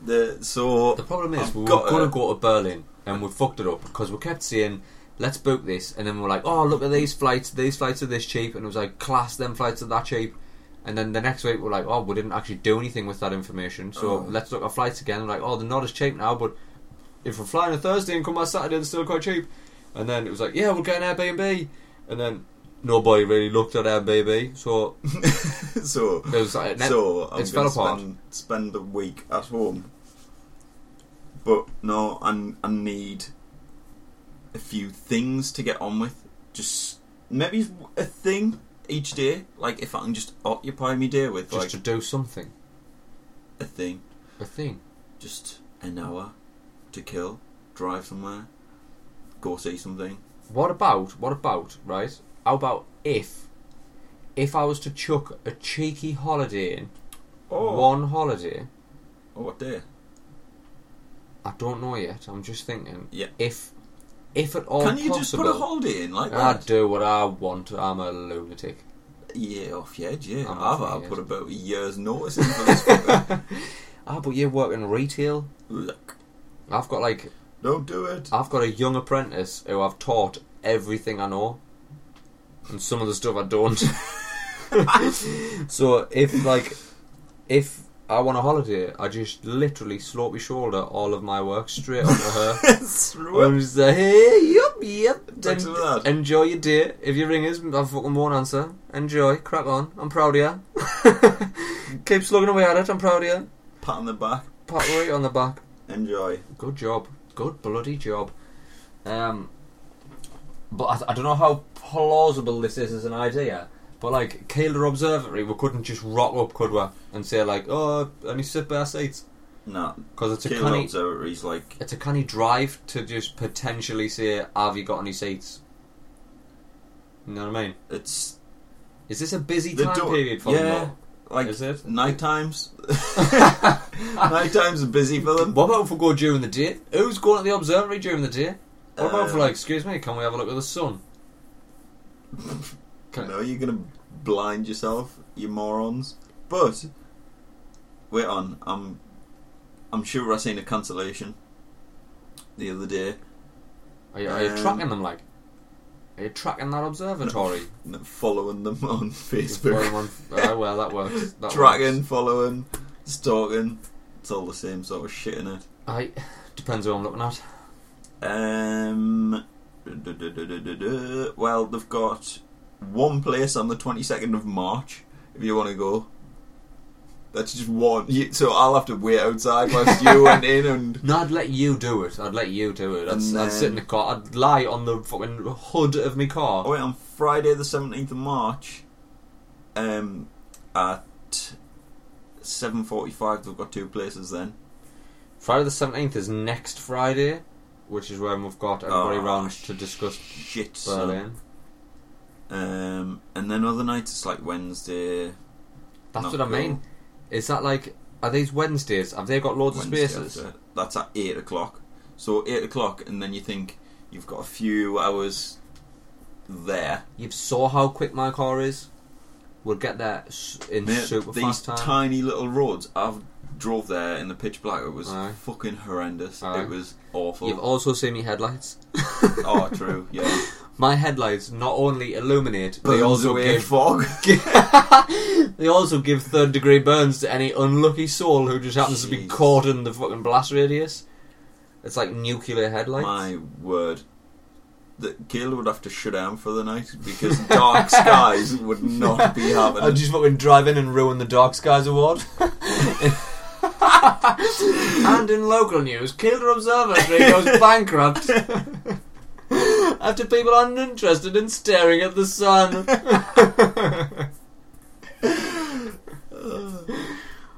The, so the problem is I've we were going to go to Berlin and we fucked it up because we kept saying, let's book this, and then we're like, oh, look at these flights. These flights are this cheap, and it was like, class, them flights are that cheap. And then the next week we're like, oh, we didn't actually do anything with that information, so oh. let's look at flights again. We're like, oh, they're not as cheap now, but if we're flying on Thursday and come on Saturday, they're still quite cheap. And then it was like, yeah, we'll get an Airbnb. And then nobody really looked at Airbnb, so so it was like, net, so I'm it's fell apart. Spend, spend a week at home, but no, I, I need a few things to get on with. Just maybe a thing each day, like if I can just occupy my day with, just like, to do something. A thing, a thing. Just an hour to kill. Drive somewhere. Go see something. What about, what about, right? How about if, if I was to chuck a cheeky holiday in, oh. one holiday. Oh, what day? I don't know yet. I'm just thinking. Yeah. If, if at all possible. Can you possible, just put a holiday in like that? I do what I want. I'm a lunatic. Yeah, off the edge, yeah. I'm I've, I've put about a year's notice in for this fucker. Ah, but you work in retail. Look. I've got like... Don't do it. I've got a young apprentice who I've taught everything I know, and some of the stuff I don't. So if like, if I want a holiday, I just literally slopey shoulder all of my work straight onto her. I'm just like, hey, yup, yup. En- enjoy your day. If you ring us, I fucking won't answer. Enjoy, crack on. I'm proud of you. Keep slugging away at it. I'm proud of you. Pat on the back. Pat right on the back. Enjoy. Good job. Good bloody job. Um, but I, I don't know how plausible this is as an idea, but like Kielder Observatory, we couldn't just rock up, could we, and say like, oh, only sit by our seats. No, because it's Kielder a canny, Observatory's like it's a canny drive to just potentially say, have you got any seats? You know what I mean? It's is this a busy time do- period for yeah. them all? Like, is it? Night times. Night times are busy for them. What about if we go during the day? Who's going to the observatory during the day? What about uh, if we're like, excuse me, can we have a look at the sun? No, you're going to blind yourself, you morons. But, wait on, I'm, I'm sure I seen a cancellation the other day. Are you, are you um, tracking them, like? Are you tracking that observatory? No, following them on Facebook. On, oh, well, that works. That tracking, works. Following, stalking. It's all the same sort of shit, innit? Aye. Depends who I'm looking at. Um. Da, da, da, da, da, da. Well, they've got one place on the twenty-second of March, if you want to go. That's just one. You, so I'll have to wait outside whilst you went in and... No, I'd let you do it. I'd let you do it. I'd, then, I'd sit in the car. I'd lie on the fucking hood of my car. Oh, wait, on Friday the seventeenth of March um, at seven forty-five, we've got two places then. Friday the seventeenth is next Friday, which is when we've got everybody oh, round to discuss shit, Berlin. So, um, and then other nights, it's like Wednesday. That's what I mean. Is that like, are these Wednesdays? Have they got loads Wednesday of spaces? After. That's at eight o'clock. So eight o'clock, and then you think you've got a few hours there. You saw how quick my car is. We'll get there in Mate, super fast time. These tiny little roads, I've drove there in the pitch black. It was Aye. fucking horrendous. Aye. It was awful. You've also seen me headlights. Oh, true, yeah. My headlights not only illuminate, burns they also give fog. They also give third degree burns to any unlucky soul who just happens Jeez. to be caught in the fucking blast radius. It's like nuclear headlights. My word, that Kielder would have to shut down for the night because dark skies would not be happening. I'd just fucking drive in and ruin the Dark Skies Award. And in local news, Kielder Observatory goes bankrupt. after people uninterested in staring at the sun.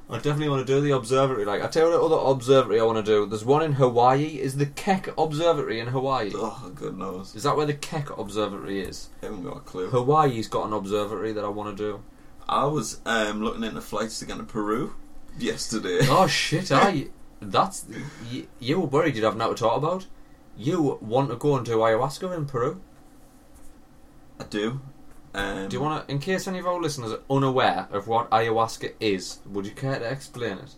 I definitely want to do the observatory. Like, I tell you what other observatory I want to do. There's one in Hawaii. Is the Keck Observatory in Hawaii? Oh, good knows. Is that where the Keck Observatory is? I haven't got a clue. Hawaii's got an observatory that I want to do. I was um, looking into flights to go to Peru yesterday. Oh, shit, I... That's... You, you were worried you'd have nothing to talk about. You want to go and do ayahuasca in Peru? I do. Um, do you want to... In case any of our listeners are unaware of what ayahuasca is, would you care to explain it?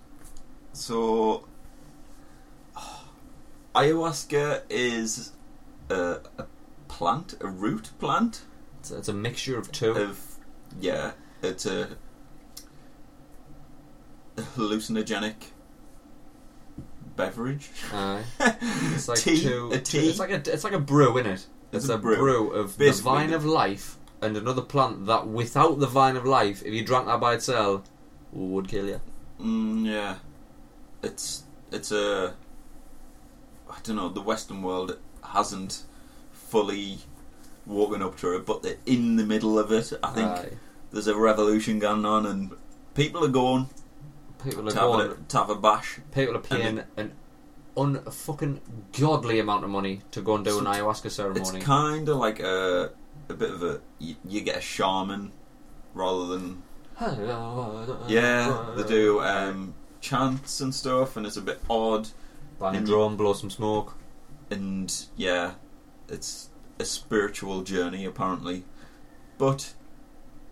So... Oh, ayahuasca is a, a plant, a root plant. It's, it's a mixture of two. Of, yeah. It's a, a hallucinogenic beverage. Aye. It's like tea, two, a tea. Two, it's like a it's like a brew, innit? It's, it's a, a brew, brew of basically the vine of life and another plant that, without the vine of life, if you drank that by itself, would kill you. Mm, yeah. It's it's a I don't know. The Western world hasn't fully woken up to it, but they're in the middle of it. I think. Aye. There's a revolution going on, and people are going. People are to going. Have a, to have a bash. People are paying an un-fucking godly amount of money to go and do an ayahuasca ceremony. It's kind of like a, a bit of a. You, you get a shaman rather than. Yeah, they do um, chants and stuff, and it's a bit odd. Bang and drum, blow some smoke. And yeah, it's a spiritual journey, apparently. But.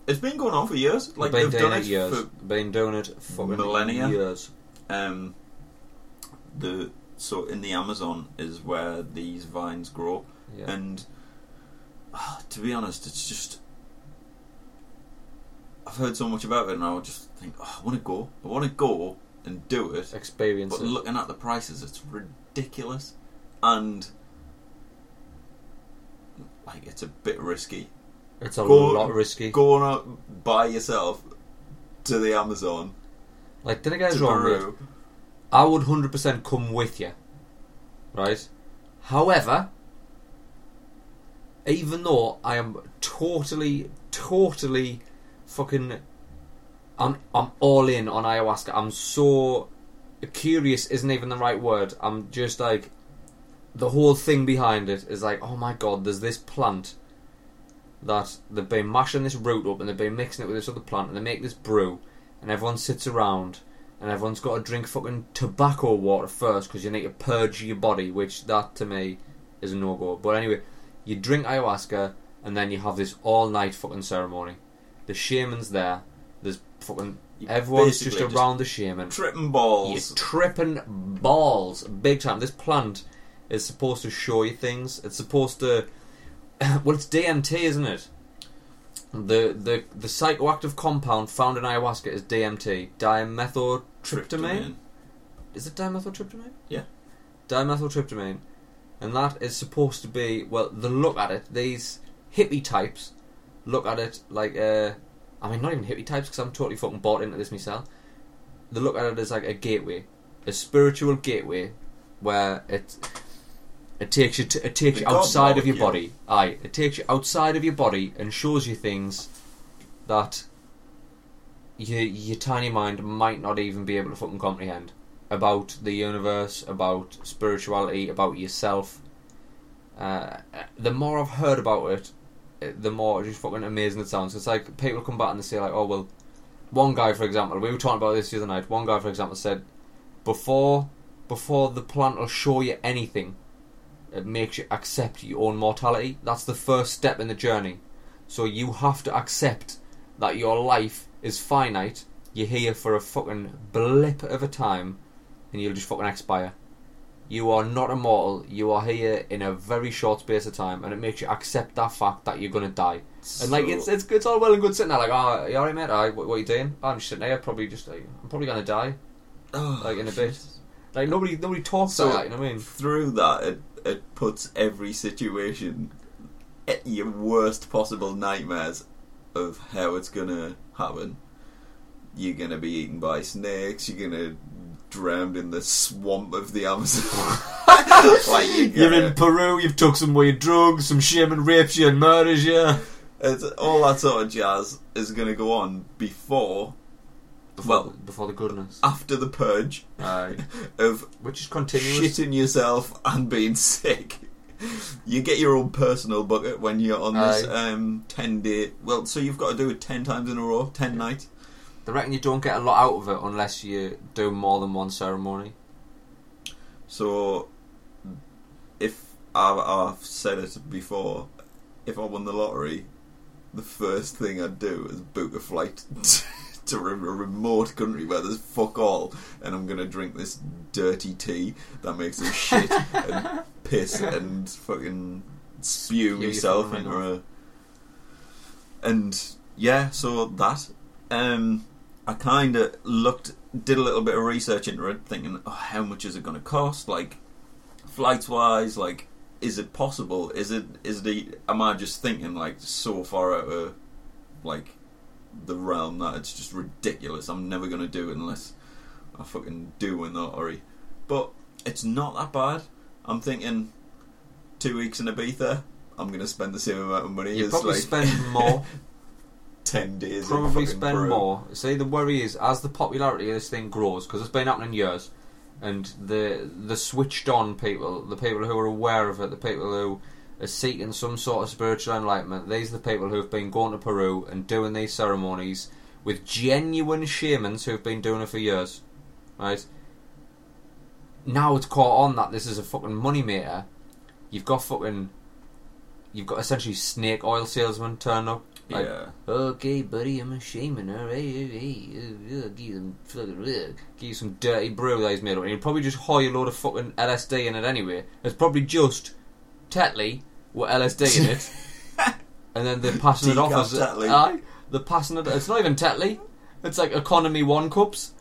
It's been going on for years. Like been they've done it, it years. For been doing it for millennia. Years. Um, the so in the Amazon is where these vines grow, yeah. And oh, to be honest, it's just I've heard so much about it, and I just think, oh, I want to go. I want to go and do it. Experience but it. But looking at the prices, it's ridiculous, and like it's a bit risky. It's a go, lot risky. Going out by yourself to the Amazon. Like, did I get wrong? Peru. I would one hundred percent come with you. Right? However, even though I am totally, totally fucking... I'm, I'm all in on ayahuasca. I'm so... Curious isn't even the right word. I'm just like... The whole thing behind it is like, oh my god, there's this plant... that they've been mashing this root up and they've been mixing it with this other plant and they make this brew and everyone sits around and everyone's got to drink fucking tobacco water first because you need to purge your body, which that to me is a no go. But anyway, you drink ayahuasca and then you have this all night fucking ceremony. The shaman's there, there's fucking you everyone's just around just the shaman tripping balls. You're tripping balls big time. This plant is supposed to show you things. It's supposed to well, it's D M T, isn't it? The the the psychoactive compound found in ayahuasca is D M T, dimethyltryptamine. Is it dimethyltryptamine? Yeah, dimethyltryptamine, and that is supposed to be well. The look at it, these hippie types look at it like uh, I mean, not even hippie types because I'm totally fucking bought into this myself. They look at it as like a gateway, a spiritual gateway, where it's. It takes you to, it takes you outside of your body. Aye, it takes you outside of your body and shows you things that your your tiny mind might not even be able to fucking comprehend about the universe, about spirituality, about yourself. Uh, the more I've heard about it, the more just fucking amazing it sounds. It's like people come back and they say like, oh well, one guy for example, we were talking about this the other night. One guy for example said, before before the plant will show you anything. It makes you accept your own mortality. That's the first step in the journey. So you have to accept that your life is finite. You're here for a fucking blip of a time and you'll just fucking expire. You are not immortal. You are here in a very short space of time and it makes you accept that fact that you're going to die. So and like it's, it's it's all well and good sitting there like, oh, you alright mate? Right, what, what are you doing? Oh, I'm just sitting here probably just like, I'm probably going to die. Oh, like in a bit. Like nobody nobody talks so about that, you know what I mean? Through that... It- It puts every situation at your worst possible nightmares of how it's gonna happen. You're gonna be eaten by snakes, you're gonna drown in the swamp of the Amazon. Like, you You're in it. Peru, you've took some weird drugs, some shaman rapes you and murders you. It's, all that sort of jazz is going to go on before... Before, well, before the goodness. After the purge. Aye. Of which is continuous. Shitting yourself and being sick. You get your own personal bucket when you're on Aye. This um, ten day... Well, so you've got to do it ten times in a row, ten yeah. nights. They reckon you don't get a lot out of it unless you do more than one ceremony. So, if... I've, I've said it before. If I won the lottery, the first thing I'd do is book a flight to a remote country where there's fuck all, and I'm going to drink this dirty tea that makes me shit and piss and fucking spew myself into a... And, yeah, so that... Um, I kind of looked... Did a little bit of research into it, thinking, oh, how much is it going to cost? Like, flights-wise, like, is it possible? Is it... Is the... Am I just thinking, like, so far out of, like... the realm that it's just ridiculous. I'm never going to do it unless I fucking do win the lottery. But it's not that bad. I'm thinking two weeks in Ibiza, I'm going to spend the same amount of money. You probably like spend more. Ten days. Probably in spend brew. more. See, the worry is as the popularity of this thing grows, because it's been happening years, and the the switched on people, the people who are aware of it, the people who are seeking some sort of spiritual enlightenment. These are the people who have been going to Peru and doing these ceremonies with genuine shamans who have been doing it for years. Right? Now it's caught on that this is a fucking money maker. You've got fucking... You've got essentially snake oil salesmen turn up. Like, yeah. Okay, buddy, I'm a shaman. All right, I'll give you some dirty brew that he's made up. And he'll probably just hire a load of fucking L S D in it anyway. It's probably just... Tetley with L S D in it, and then they're passing it off as Tetley. Aye, they're passing it. It's not even Tetley. It's like economy one cups.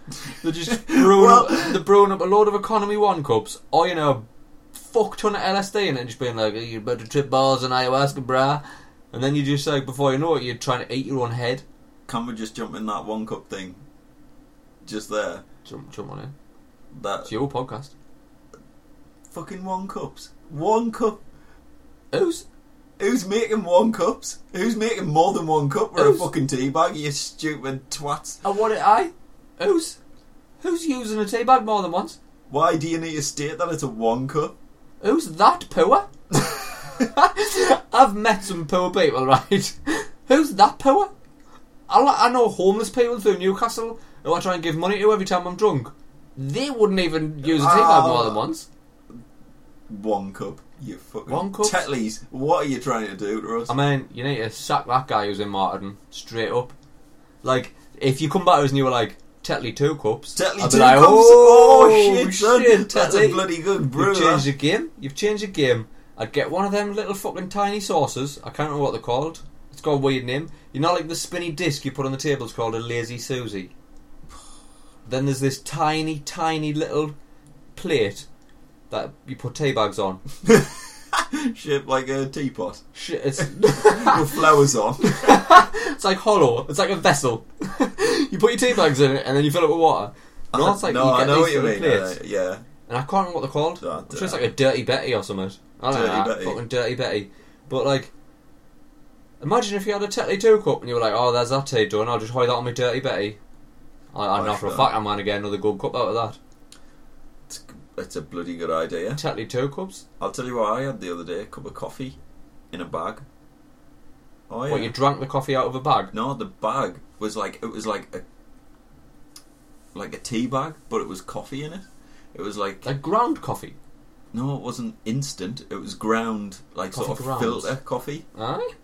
They're just brewing. well, up, they're brewing up a load of economy one cups. Or you know, a fuck ton of L S D in it, and just being like, oh, "You're about to trip balls and ayahuasca, brah." And then you just like, before you know it, you're trying to eat your own head. Can we just jump in that one cup thing? Just there. Jump, jump on in. That it's your podcast. Fucking one cups. One cup. Who's who's making one cups? Who's making more than one cup for who's? a fucking tea bag? You stupid twats! And what? It, I who's who's using a tea bag more than once? Why do you need to state that it's a one cup? Who's that poor? I've met some poor people, right? Who's that poor? I I know homeless people through Newcastle who I try and give money to every time I'm drunk. They wouldn't even use a tea bag more than once. One cup. You fucking one cup. Tetleys, what are you trying to do to us? I mean, you need to sack that guy who's in Martin straight up. Like, if you come back to us and you were like, Tetley two cups, Tetley I'd two like, cups. Oh, oh shit, shit, that's a bloody good brew. You've changed the game. You've changed the game. I'd get one of them little fucking tiny saucers. I can't remember what they're called. It's got a weird name. You know, like the spinny disc you put on the table is called a Lazy Susie. Then there's this tiny, tiny little plate that you put tea bags on. Shaped like a teapot. Shit, it's with flowers on. It's like hollow. It's like a vessel. You put your tea bags in it and then you fill it with water. No, I, it's like no, you get I know what you mean. Uh, yeah. And I can't remember what they're called. No, I'm sure it's like a Dirty Betty or something. I don't Dirty know. Betty. Fucking Dirty Betty. But like, imagine if you had a Tetley two cup and you were like, oh, there's that tea done. I'll just hide that on my Dirty Betty. I, I know for a fact I'm going to get another good cup out of that. It's a bloody good idea. Tetley two cups. I'll tell you what I had the other day: a cup of coffee in a bag. Oh yeah. What, you drank the coffee out of a bag? No, the bag was like it was like a like a tea bag, but it was coffee in it. It was like like ground coffee. No, it wasn't instant. It was ground, like coffee sort of grounds. Filter coffee. Aye.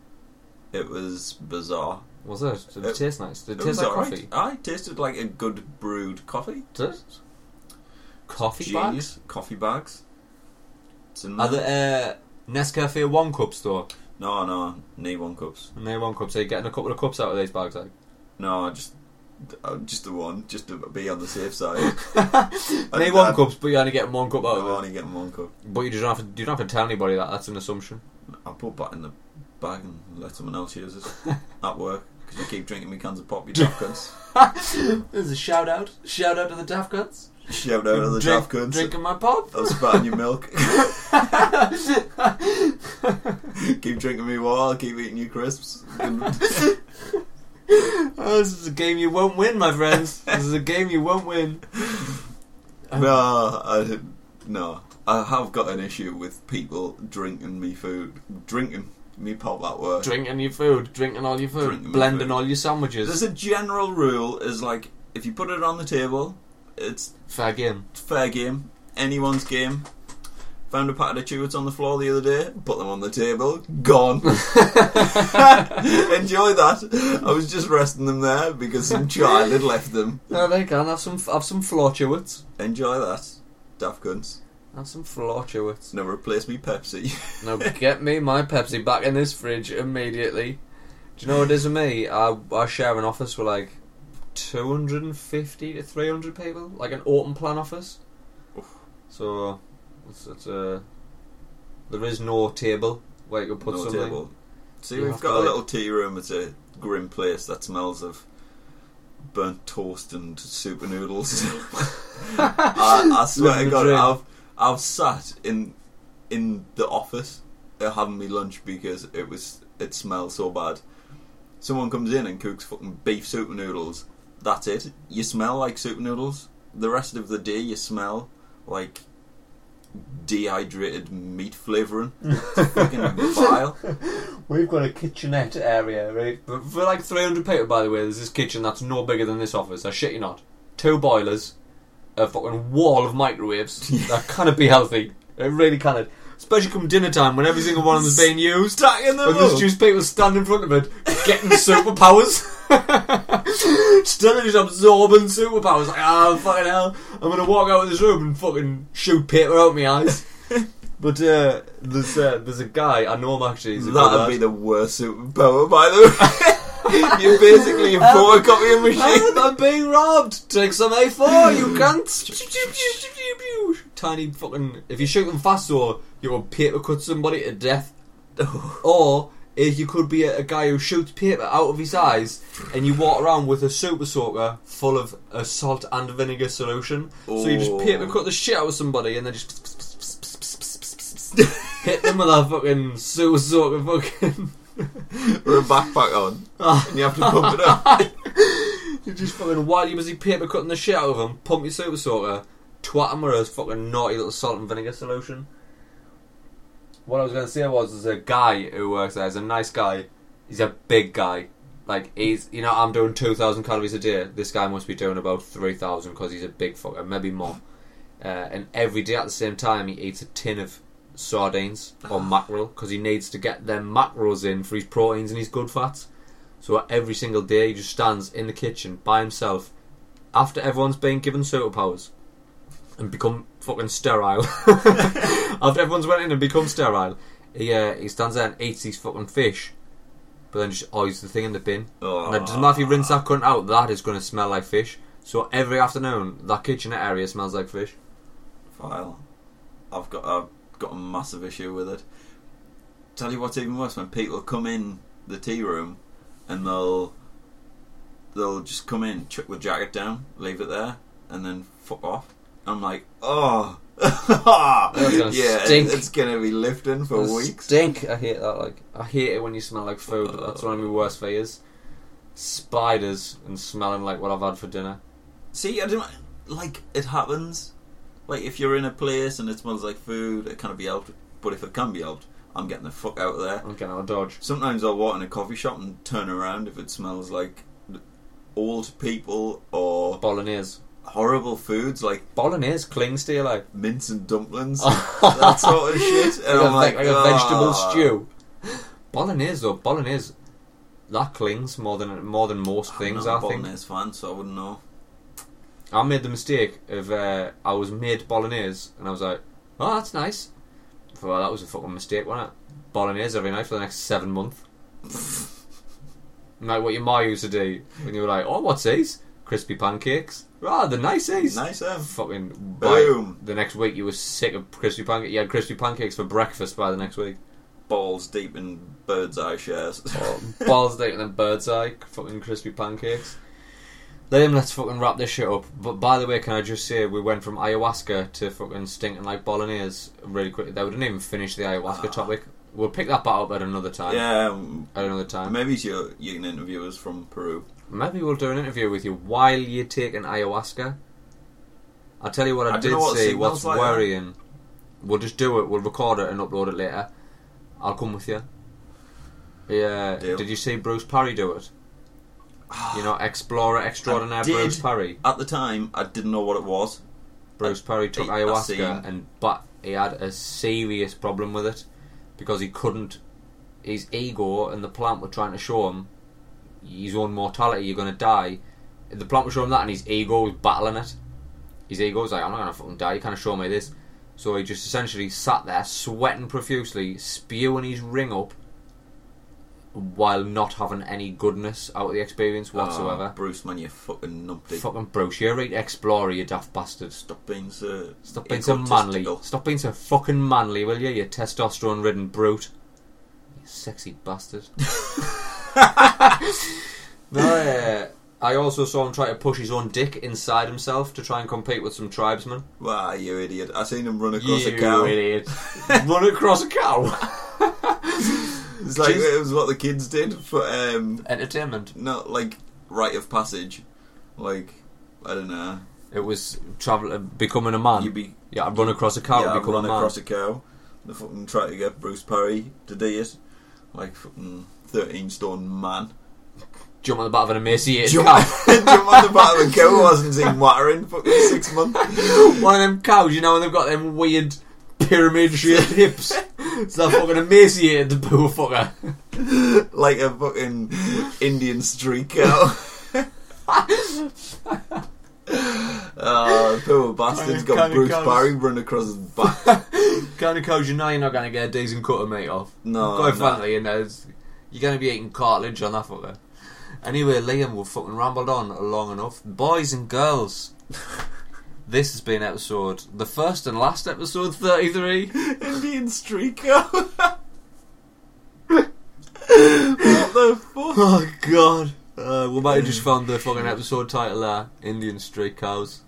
It was bizarre. Was it? Did it, it taste nice? Did it, it taste like coffee? Right. Aye, tasted like a good brewed coffee. Did it? Coffee Genius. bags? Coffee bags. Are there uh, Nescafé one cups though? No, no. Need one cups. Need one cups. Are you getting a couple of cups out of these bags? Like? No, just just the one. Just to be on the safe side. Need one I'd, cups, but you're only getting one cup out no, of it. I'm only getting one cup. But you don't have to, you don't have to tell anybody that. That's an assumption. I'll put that in the bag and let someone else use it. At work. Because you keep drinking me cans of pop, you daft cunts. There's a shout out. Shout out to the daft cunts. Shout out at the drink, Daft Cunts. Drinking my pod. I was spitting your milk. Keep drinking me water, I'll keep eating your crisps. Oh, this is a game you won't win, my friends. This is a game you won't win. Um, no, I, no, I have got an issue with people drinking me food. Drinking me pop at work. Drinking your food. Drinking all your food. Drinking blending food. All your sandwiches. There's a general rule, is like, if you put it on the table, it's... Fair game. Fair game. Anyone's game. Found a packet of Chewits on the floor the other day, put them on the table, gone. Enjoy that. I was just resting them there because some child had left them. No, they can. Have some have some floor Chewits. Enjoy that, Daft Cunts. Have some floor Chewits. No, replace me Pepsi. No, get me my Pepsi back in this fridge immediately. Do you know what it is with me? I, I share an office with like two hundred fifty to three hundred people, like an open plan office. Oof. So... It's, it's a, there is no table where you could put no something. Table. See, you we've got a like... little tea room. It's a grim place that smells of burnt toast and super noodles. I, I swear to God, I've I've sat in in the office having me lunch because it was it smells so bad. Someone comes in and cooks fucking beef super noodles. That's it. You smell like super noodles. The rest of the day, you smell like dehydrated meat flavouring. It's fucking vile. We've got a kitchenette area, right? But for like three hundred people, by the way, there's this kitchen that's no bigger than this office. I shit you not. Two boilers, a fucking wall of microwaves. That cannot be healthy. It really cannot. Especially come dinner time when every single one of them's being used. Stack in the room. There's just people standing in front of it, getting superpowers. Still just absorbing superpowers. Like, ah, oh, fucking hell. I'm going to walk out of this room and fucking shoot paper out my eyes. But uh, there's uh, there's a guy, I know him actually. That'd that. be the worst superpower, by the way. You're basically a photocopying machine. I'm being robbed. Take some A four, you can't. Tiny fucking... If you shoot them fast, or you will paper cut somebody to death. Or... Is you could be a, a guy who shoots paper out of his eyes, and you walk around with a super soaker full of a salt and vinegar solution. Oh. So you just paper cut the shit out of somebody, and then just hit them with that fucking super soaker fucking or a backpack on, oh. And you have to pump it up. You just fucking, while you're busy paper cutting the shit out of them, pump your super soaker, twat him with a fucking naughty little salt and vinegar solution. What I was going to say was, there's a guy who works there. He's a nice guy. He's a big guy. Like, he's, you know, I'm doing two thousand calories a day. This guy must be doing about three thousand because he's a big fucker, maybe more. Uh, and every day at the same time, he eats a tin of sardines or mackerel because he needs to get them mackerels in for his proteins and his good fats. So every single day, he just stands in the kitchen by himself after everyone's been given superpowers and become fucking sterile. After everyone's went in and become sterile, he uh, he stands there and eats these fucking fish, but then just oh, he's the thing in the bin. Aww. And it doesn't matter if you rinse that cunt out, that is going to smell like fish. So every afternoon, that kitchenette area smells like fish. Vile. I've got I've got a massive issue with it. Tell you what's even worse, when people come in the tea room and they'll they'll just come in, chuck the jacket down, leave it there, and then fuck off. I'm like, oh, gonna yeah, stink. It's gonna be lifting for it's weeks. Stink! I hate that. Like, I hate it when you smell like food. Uh, That's one of my worst fears. Spiders and smelling like what I've had for dinner. See, I don't like. It happens. Like, if you're in a place and it smells like food, it can't be helped. But if it can be helped, I'm getting the fuck out of there. I'm getting out of Dodge. Sometimes I'll walk in a coffee shop and turn around if it smells like old people or bolognese. Horrible foods like bolognese clings to you like mince and dumplings, that sort of shit. And like I'm a, like, like a vegetable stew. Bolognese though, bolognese that clings more than more than most I'm things. Not I a think. I'm a bolognese fan, so I wouldn't know. I made the mistake of uh, I was made bolognese, and I was like, "Oh, that's nice." Thought, well, that was a fucking mistake, wasn't it? Bolognese every night for the next seven months. Like what your ma used to do when you were like, "Oh, what's these?" Crispy pancakes. Ah, the niceys. Nice, eh? Fucking boom. By the next week, you were sick of crispy pancakes. You had crispy pancakes for breakfast by the next week. Balls deep in Bird's Eye shares. Balls deep in Bird's Eye. Fucking crispy pancakes. Then let's fucking wrap this shit up. But by the way, can I just say, we went from ayahuasca to fucking stinking like bolognese really quickly. They didn't even finish the ayahuasca uh, topic. We'll pick that part up at another time. Yeah. Um, at another time. Maybe you, you can interview us from Peru. Maybe we'll do an interview with you while you're taking ayahuasca. I'll tell you what I, I did what see, what's like worrying. That. We'll just do it, we'll record it and upload it later. I'll come with you. Yeah. Deal. Did you see Bruce Parry do it? You know, explorer extraordinaire did, Bruce Parry. At the time, I didn't know what it was. Bruce I, Parry took I, ayahuasca, and but he had a serious problem with it because he couldn't. His ego and the plant were trying to show him his own mortality. You're going to die. The plant was showing him that, and his ego was battling it. His ego was like, "I'm not going to fucking die. You can't show me this." So he just essentially sat there, sweating profusely, spewing his ring up, while not having any goodness out of the experience whatsoever. Oh, Bruce, man, you fucking numpty. Fucking Bruce, you're a right explorer, you daft bastard. Stop being so... Stop being so manly. Stop being so fucking manly, will you, you testosterone-ridden brute. You sexy bastard. No, yeah. I also saw him try to push his own dick inside himself to try and compete with some tribesmen. Wow, you idiot. I seen him run across you a cow. You idiot. Run across a cow? It's like it was what the kids did for um, entertainment. No, like rite of passage. Like I don't know. It was travel, uh, becoming a man. You be yeah. I run across a cow. Yeah, become run a man. across a cow. They fucking try to get Bruce Parry to do it. Like fucking thirteen stone man. Jump on the back of an emaciated jump, cow. Jump on the back of a cow. Wasn't seen watering fucking six months. One of them cows, you know, and they've got them weird pyramid shaped hips. It's that fucking emaciated, the poor fucker. Like a fucking Indian street cow. Oh, poor bastard's got Bruce Parry run across his back. Kind of cows you know you're not going to get a decent cut of meat off. No. Quite frankly, you know, you're going to be eating cartilage on that fucker. Anyway, Liam, we've fucking rambled on long enough. Boys and girls. This has been episode, the first and last episode, thirty-three. Indian Street Cow. What the fuck? Oh, God. Uh, we might have just found the fucking episode title there. Indian Street Cows.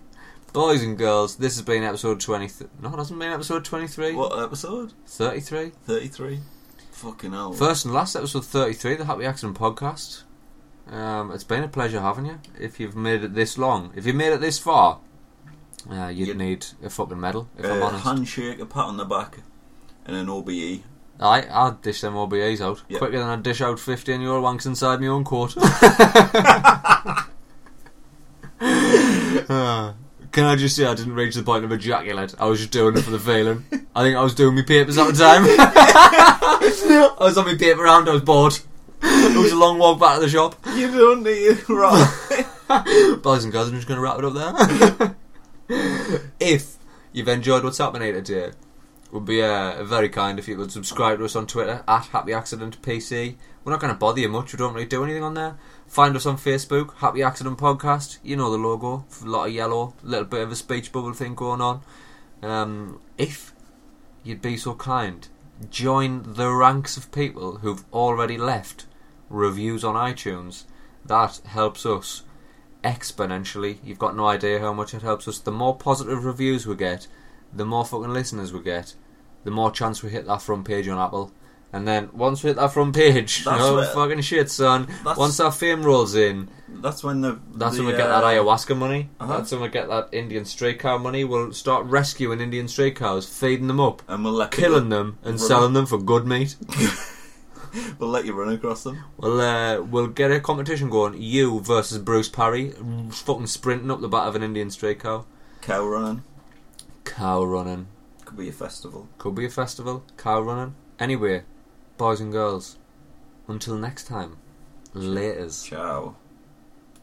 Boys and girls, this has been episode twenty-three. No, it hasn't been episode twenty-three. What episode? thirty-three. thirty-three. Fucking hell. First and last episode thirty-three, the Happy Accident Podcast. Um, it's been a pleasure having you. If you've made it this long. If you've made it this far... Uh, you'd, you'd need a fucking medal, if uh, I'm honest. A handshake, a pat on the back, and an O B E. I, I'd dish them O B Es out. Yep. Quicker than I'd dish out fifteen-year-old wanks inside my own court. uh, can I just say I didn't reach the point of ejaculate. I was just doing it for the feeling. I think I was doing my papers at the time. I was on my paper round, I was bored. It was a long walk back to the shop. You don't need it, right? Boys and girls, I'm just going to wrap it up there. If you've enjoyed what's happening here today, it would be uh, very kind if you could subscribe to us on Twitter at Happy Accident P C. We're not going to bother you much, we don't really do anything on there. Find us on Facebook, Happy Accident Podcast. You know the logo, a lot of yellow, a little bit of a speech bubble thing going on. Um, if you'd be so kind, join the ranks of people who've already left reviews on iTunes. That helps us exponentially. You've got no idea how much it helps us. The more positive reviews we get, the more fucking listeners we get, the more chance we hit that front page on Apple. And then once we hit that front page, no fucking shit, son. Once our fame rolls in, that's when the that's the, when we get that uh, ayahuasca money. Uh-huh. That's when we get that Indian stray cow money. We'll start rescuing Indian stray cows, feeding them up, and we'll let killing them and selling them for good meat. We'll let you run across them. We'll, uh, we'll get a competition going. You versus Bruce Parry. Fucking sprinting up the back of an Indian stray cow. Cow running. Cow running. Could be a festival. Could be a festival. Cow running. Anyway, boys and girls, until next time. Laters. Ciao.